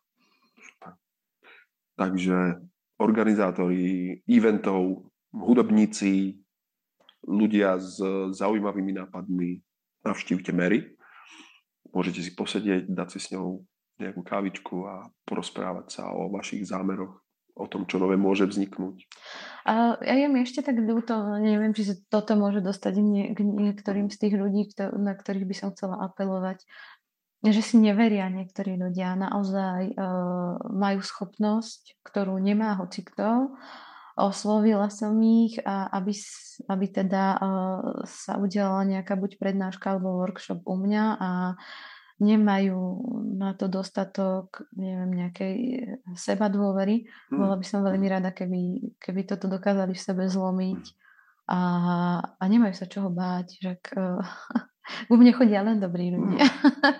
Takže organizátori eventov, hudobníci, ľudia s zaujímavými nápadmi, navštívte Mari. Môžete si posedieť, dať si s ňou nejakú kávičku a porozprávať sa o vašich zámeroch, o tom, čo nové môže vzniknúť. A ja mi ešte tak ľúto, neviem, či sa toto môže dostať nie, k niektorým z tých ľudí, na ktorých by som chcela apelovať, že si neveria niektorí ľudia. Naozaj e, majú schopnosť, ktorú nemá hocikto. Oslovila som ich, a aby, aby teda e, sa udielala nejaká buď prednáška alebo workshop u mňa a nemajú na to dostatok, neviem, nejakej sebadôvery. Hmm. Bola by som veľmi rada, keby, keby toto dokázali v sebe zlomiť a, a nemajú sa čoho báť, že k, uh, ku mne chodia len dobrí ľudia. Hmm.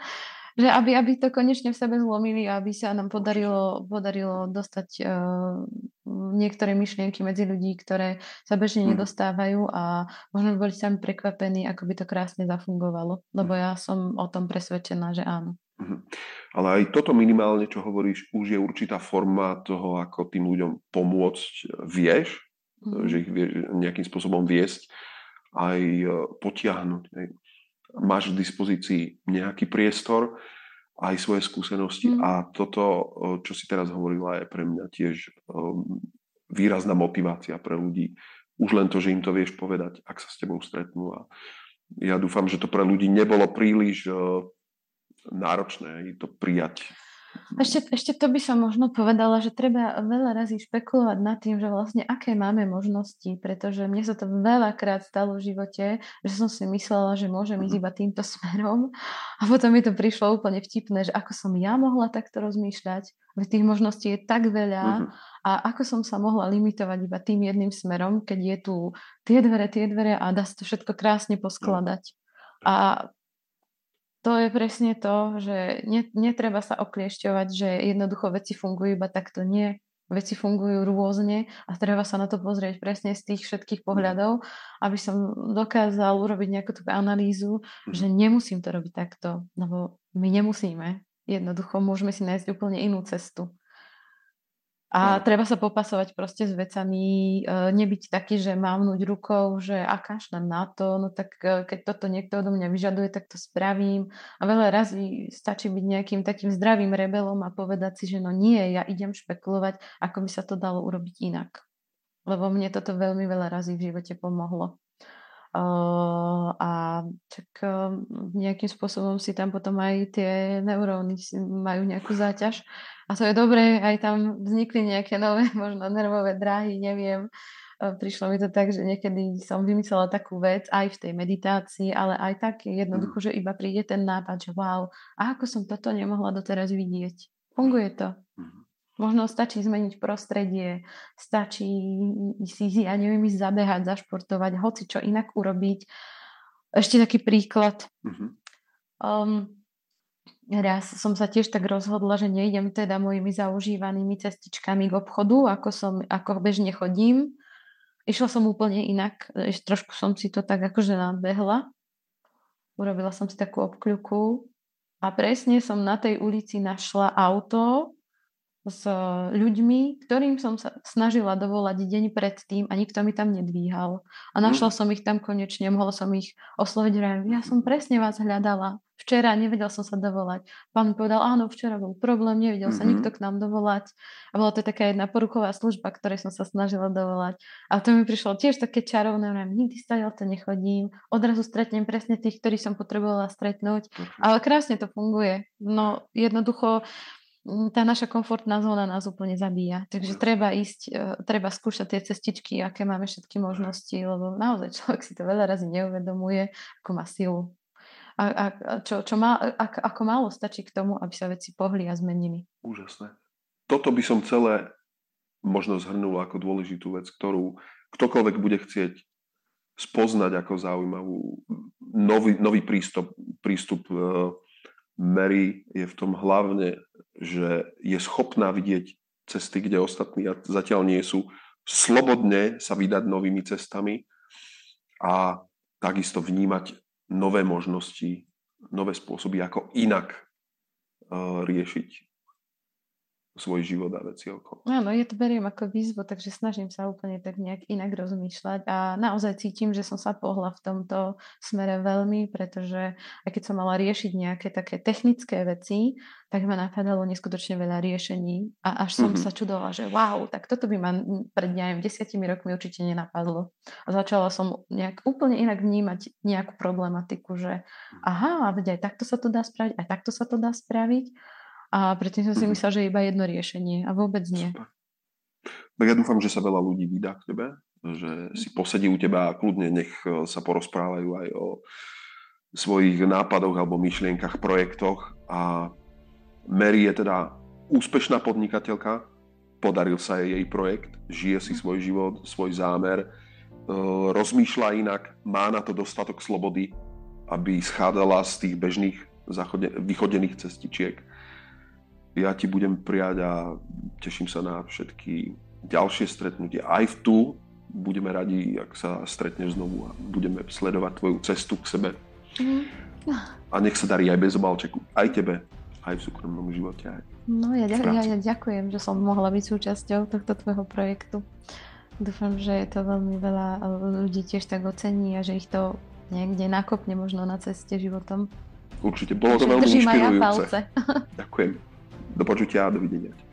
že aby, aby to konečne v sebe zlomili a aby sa nám podarilo, podarilo dostať uh, niektoré myšlienky medzi ľudí, ktoré sa bežne nedostávajú, a možno by boli sami prekvapení, ako by to krásne zafungovalo, lebo ja som o tom presvedčená, že áno. Ale aj toto minimálne, čo hovoríš, už je určitá forma toho, ako tým ľuďom pomôcť vieš, mm. že ich vieš nejakým spôsobom viesť, aj potiahnuť. Aj. Máš v dispozícii nejaký priestor, aj svoje skúsenosti mm. a toto, čo si teraz hovorila, je pre mňa tiež výrazná motivácia pre ľudí. Už len to, že im to vieš povedať, ak sa s tebou stretnú, a ja dúfam, že to pre ľudí nebolo príliš náročné to prijať. Ešte, ešte to by som možno povedala, že treba veľa razy špekulovať nad tým, že vlastne aké máme možnosti, pretože mne sa to veľakrát stalo v živote, že som si myslela, že môžem ísť iba týmto smerom, a potom mi to prišlo úplne vtipné, že ako som ja mohla takto rozmýšľať, veď tých možností je tak veľa, uh-huh. a ako som sa mohla limitovať iba tým jedným smerom, keď je tu tie dvere, tie dvere a dá sa to všetko krásne poskladať. Uh-huh. A to je presne to, že netreba sa okliešťovať, že jednoducho veci fungujú iba takto. Nie. Veci fungujú rôzne a treba sa na to pozrieť presne z tých všetkých pohľadov, aby som dokázal urobiť nejakú tú analýzu, že nemusím to robiť takto, lebo my nemusíme. Jednoducho môžeme si nájsť úplne inú cestu. A treba sa popasovať proste s vecami, nebyť taký, že mávnuť rukou, že a kašľam na to, no tak keď toto niekto odo mňa vyžaduje, tak to spravím. A veľa razy stačí byť nejakým takým zdravým rebelom a povedať si, že no nie, ja idem špekulovať, ako by sa to dalo urobiť inak. Lebo mne toto veľmi veľa razy v živote pomohlo. Uh, a tak uh, nejakým spôsobom si tam potom aj tie neuróny majú nejakú záťaž, a to je dobré, aj tam vznikli nejaké nové možno nervové dráhy, neviem, uh, prišlo mi to tak, že niekedy som vymyslela takú vec aj v tej meditácii, ale aj tak jednoducho, mm. že iba príde ten nápad, že wow, a ako som toto nemohla doteraz vidieť, funguje to. mm. Možno stačí zmeniť prostredie, stačí si, ja neviem, ísť zabehať, zašportovať, hoci čo inak urobiť. Ešte taký príklad. Uh-huh. Um, raz som sa tiež tak rozhodla, že nejdem teda mojimi zaužívanými cestičkami k obchodu, ako, som, ako bežne chodím. Išla som úplne inak, ešte trošku som si to tak akože nadbehla. Urobila som si takú obkľuku a presne som na tej ulici našla auto s ľuďmi, ktorým som sa snažila dovolať deň predtým a nikto mi tam nedvíhal. A našla som ich tam konečne, mohla som ich osloviť. Ja som presne vás hľadala. Včera nevedel som sa dovolať. Pán mi povedal, áno, včera bol problém, nevedel mm-hmm. sa nikto k nám dovolať. A bola to taká jedna poruchová služba, ktorej som sa snažila dovolať. A to mi prišlo tiež také čarovné, nikdy stále to nechodím. Odrazu stretnem presne tých, ktorí som potrebovala stretnúť. Ale krásne to funguje. No jednoducho tá naša komfortná zóna nás úplne zabíja. Takže treba ísť, treba skúšať tie cestičky, aké máme všetky možnosti, lebo naozaj človek si to veľa razy neuvedomuje, ako má silu. A, a čo, čo má, a, ako málo stačí k tomu, aby sa veci pohli a zmenili. Úžasné. Toto by som celé možno zhrnul ako dôležitú vec, ktorú ktokoľvek bude chcieť spoznať ako zaujímavú. Nový, nový prístup, prístup uh, Mari je v tom hlavne, že je schopná vidieť cesty, kde ostatní zatiaľ nie sú, slobodne sa vydať novými cestami a takisto vnímať nové možnosti, nové spôsoby, ako inak uh, riešiť svoj život a veci okolo. Áno, ja to beriem ako výzvu, takže snažím sa úplne tak nejak inak rozmýšľať a naozaj cítim, že som sa pohla v tomto smere veľmi, pretože aj keď som mala riešiť nejaké také technické veci, tak ma napadalo neskutočne veľa riešení a až som mm-hmm. sa čudovala, že wow, tak toto by ma pred nejakými desiatimi rokmi určite nenapadlo. A začala som nejak úplne inak vnímať nejakú problematiku, že aha, veď aj takto sa to dá spraviť, aj takto sa to dá spraviť. A predtým som si myslela, že iba jedno riešenie a vôbec nie. Super. Tak ja dúfam, že sa veľa ľudí vydá k tebe, že si posedí u teba a kľudne nech sa porozprávajú aj o svojich nápadoch alebo myšlienkach, projektoch. A Mari je teda úspešná podnikateľka, podaril sa jej jej projekt, žije si svoj život, svoj zámer, rozmýšľa inak, má na to dostatok slobody, aby schádzala z tých bežných vychodených cestičiek. Ja ti budem prijať a teším sa na všetky ďalšie stretnutie. Aj v tu budeme radi, ak sa stretneš znovu a budeme sledovať tvoju cestu k sebe. Mm. A nech sa darí aj Bezobalčeku, aj tebe, aj v súkromnom živote, aj no, ja, ja, ja ďakujem, že som mohla byť súčasťou tohto tvojho projektu. Dúfam, že to veľmi veľa ľudí tiež tak ocení a že ich to niekde nakopne možno na ceste životom. Určite, bolo to veľmi inšpirujúce. Ďakujem. Do počutia a dovidenia.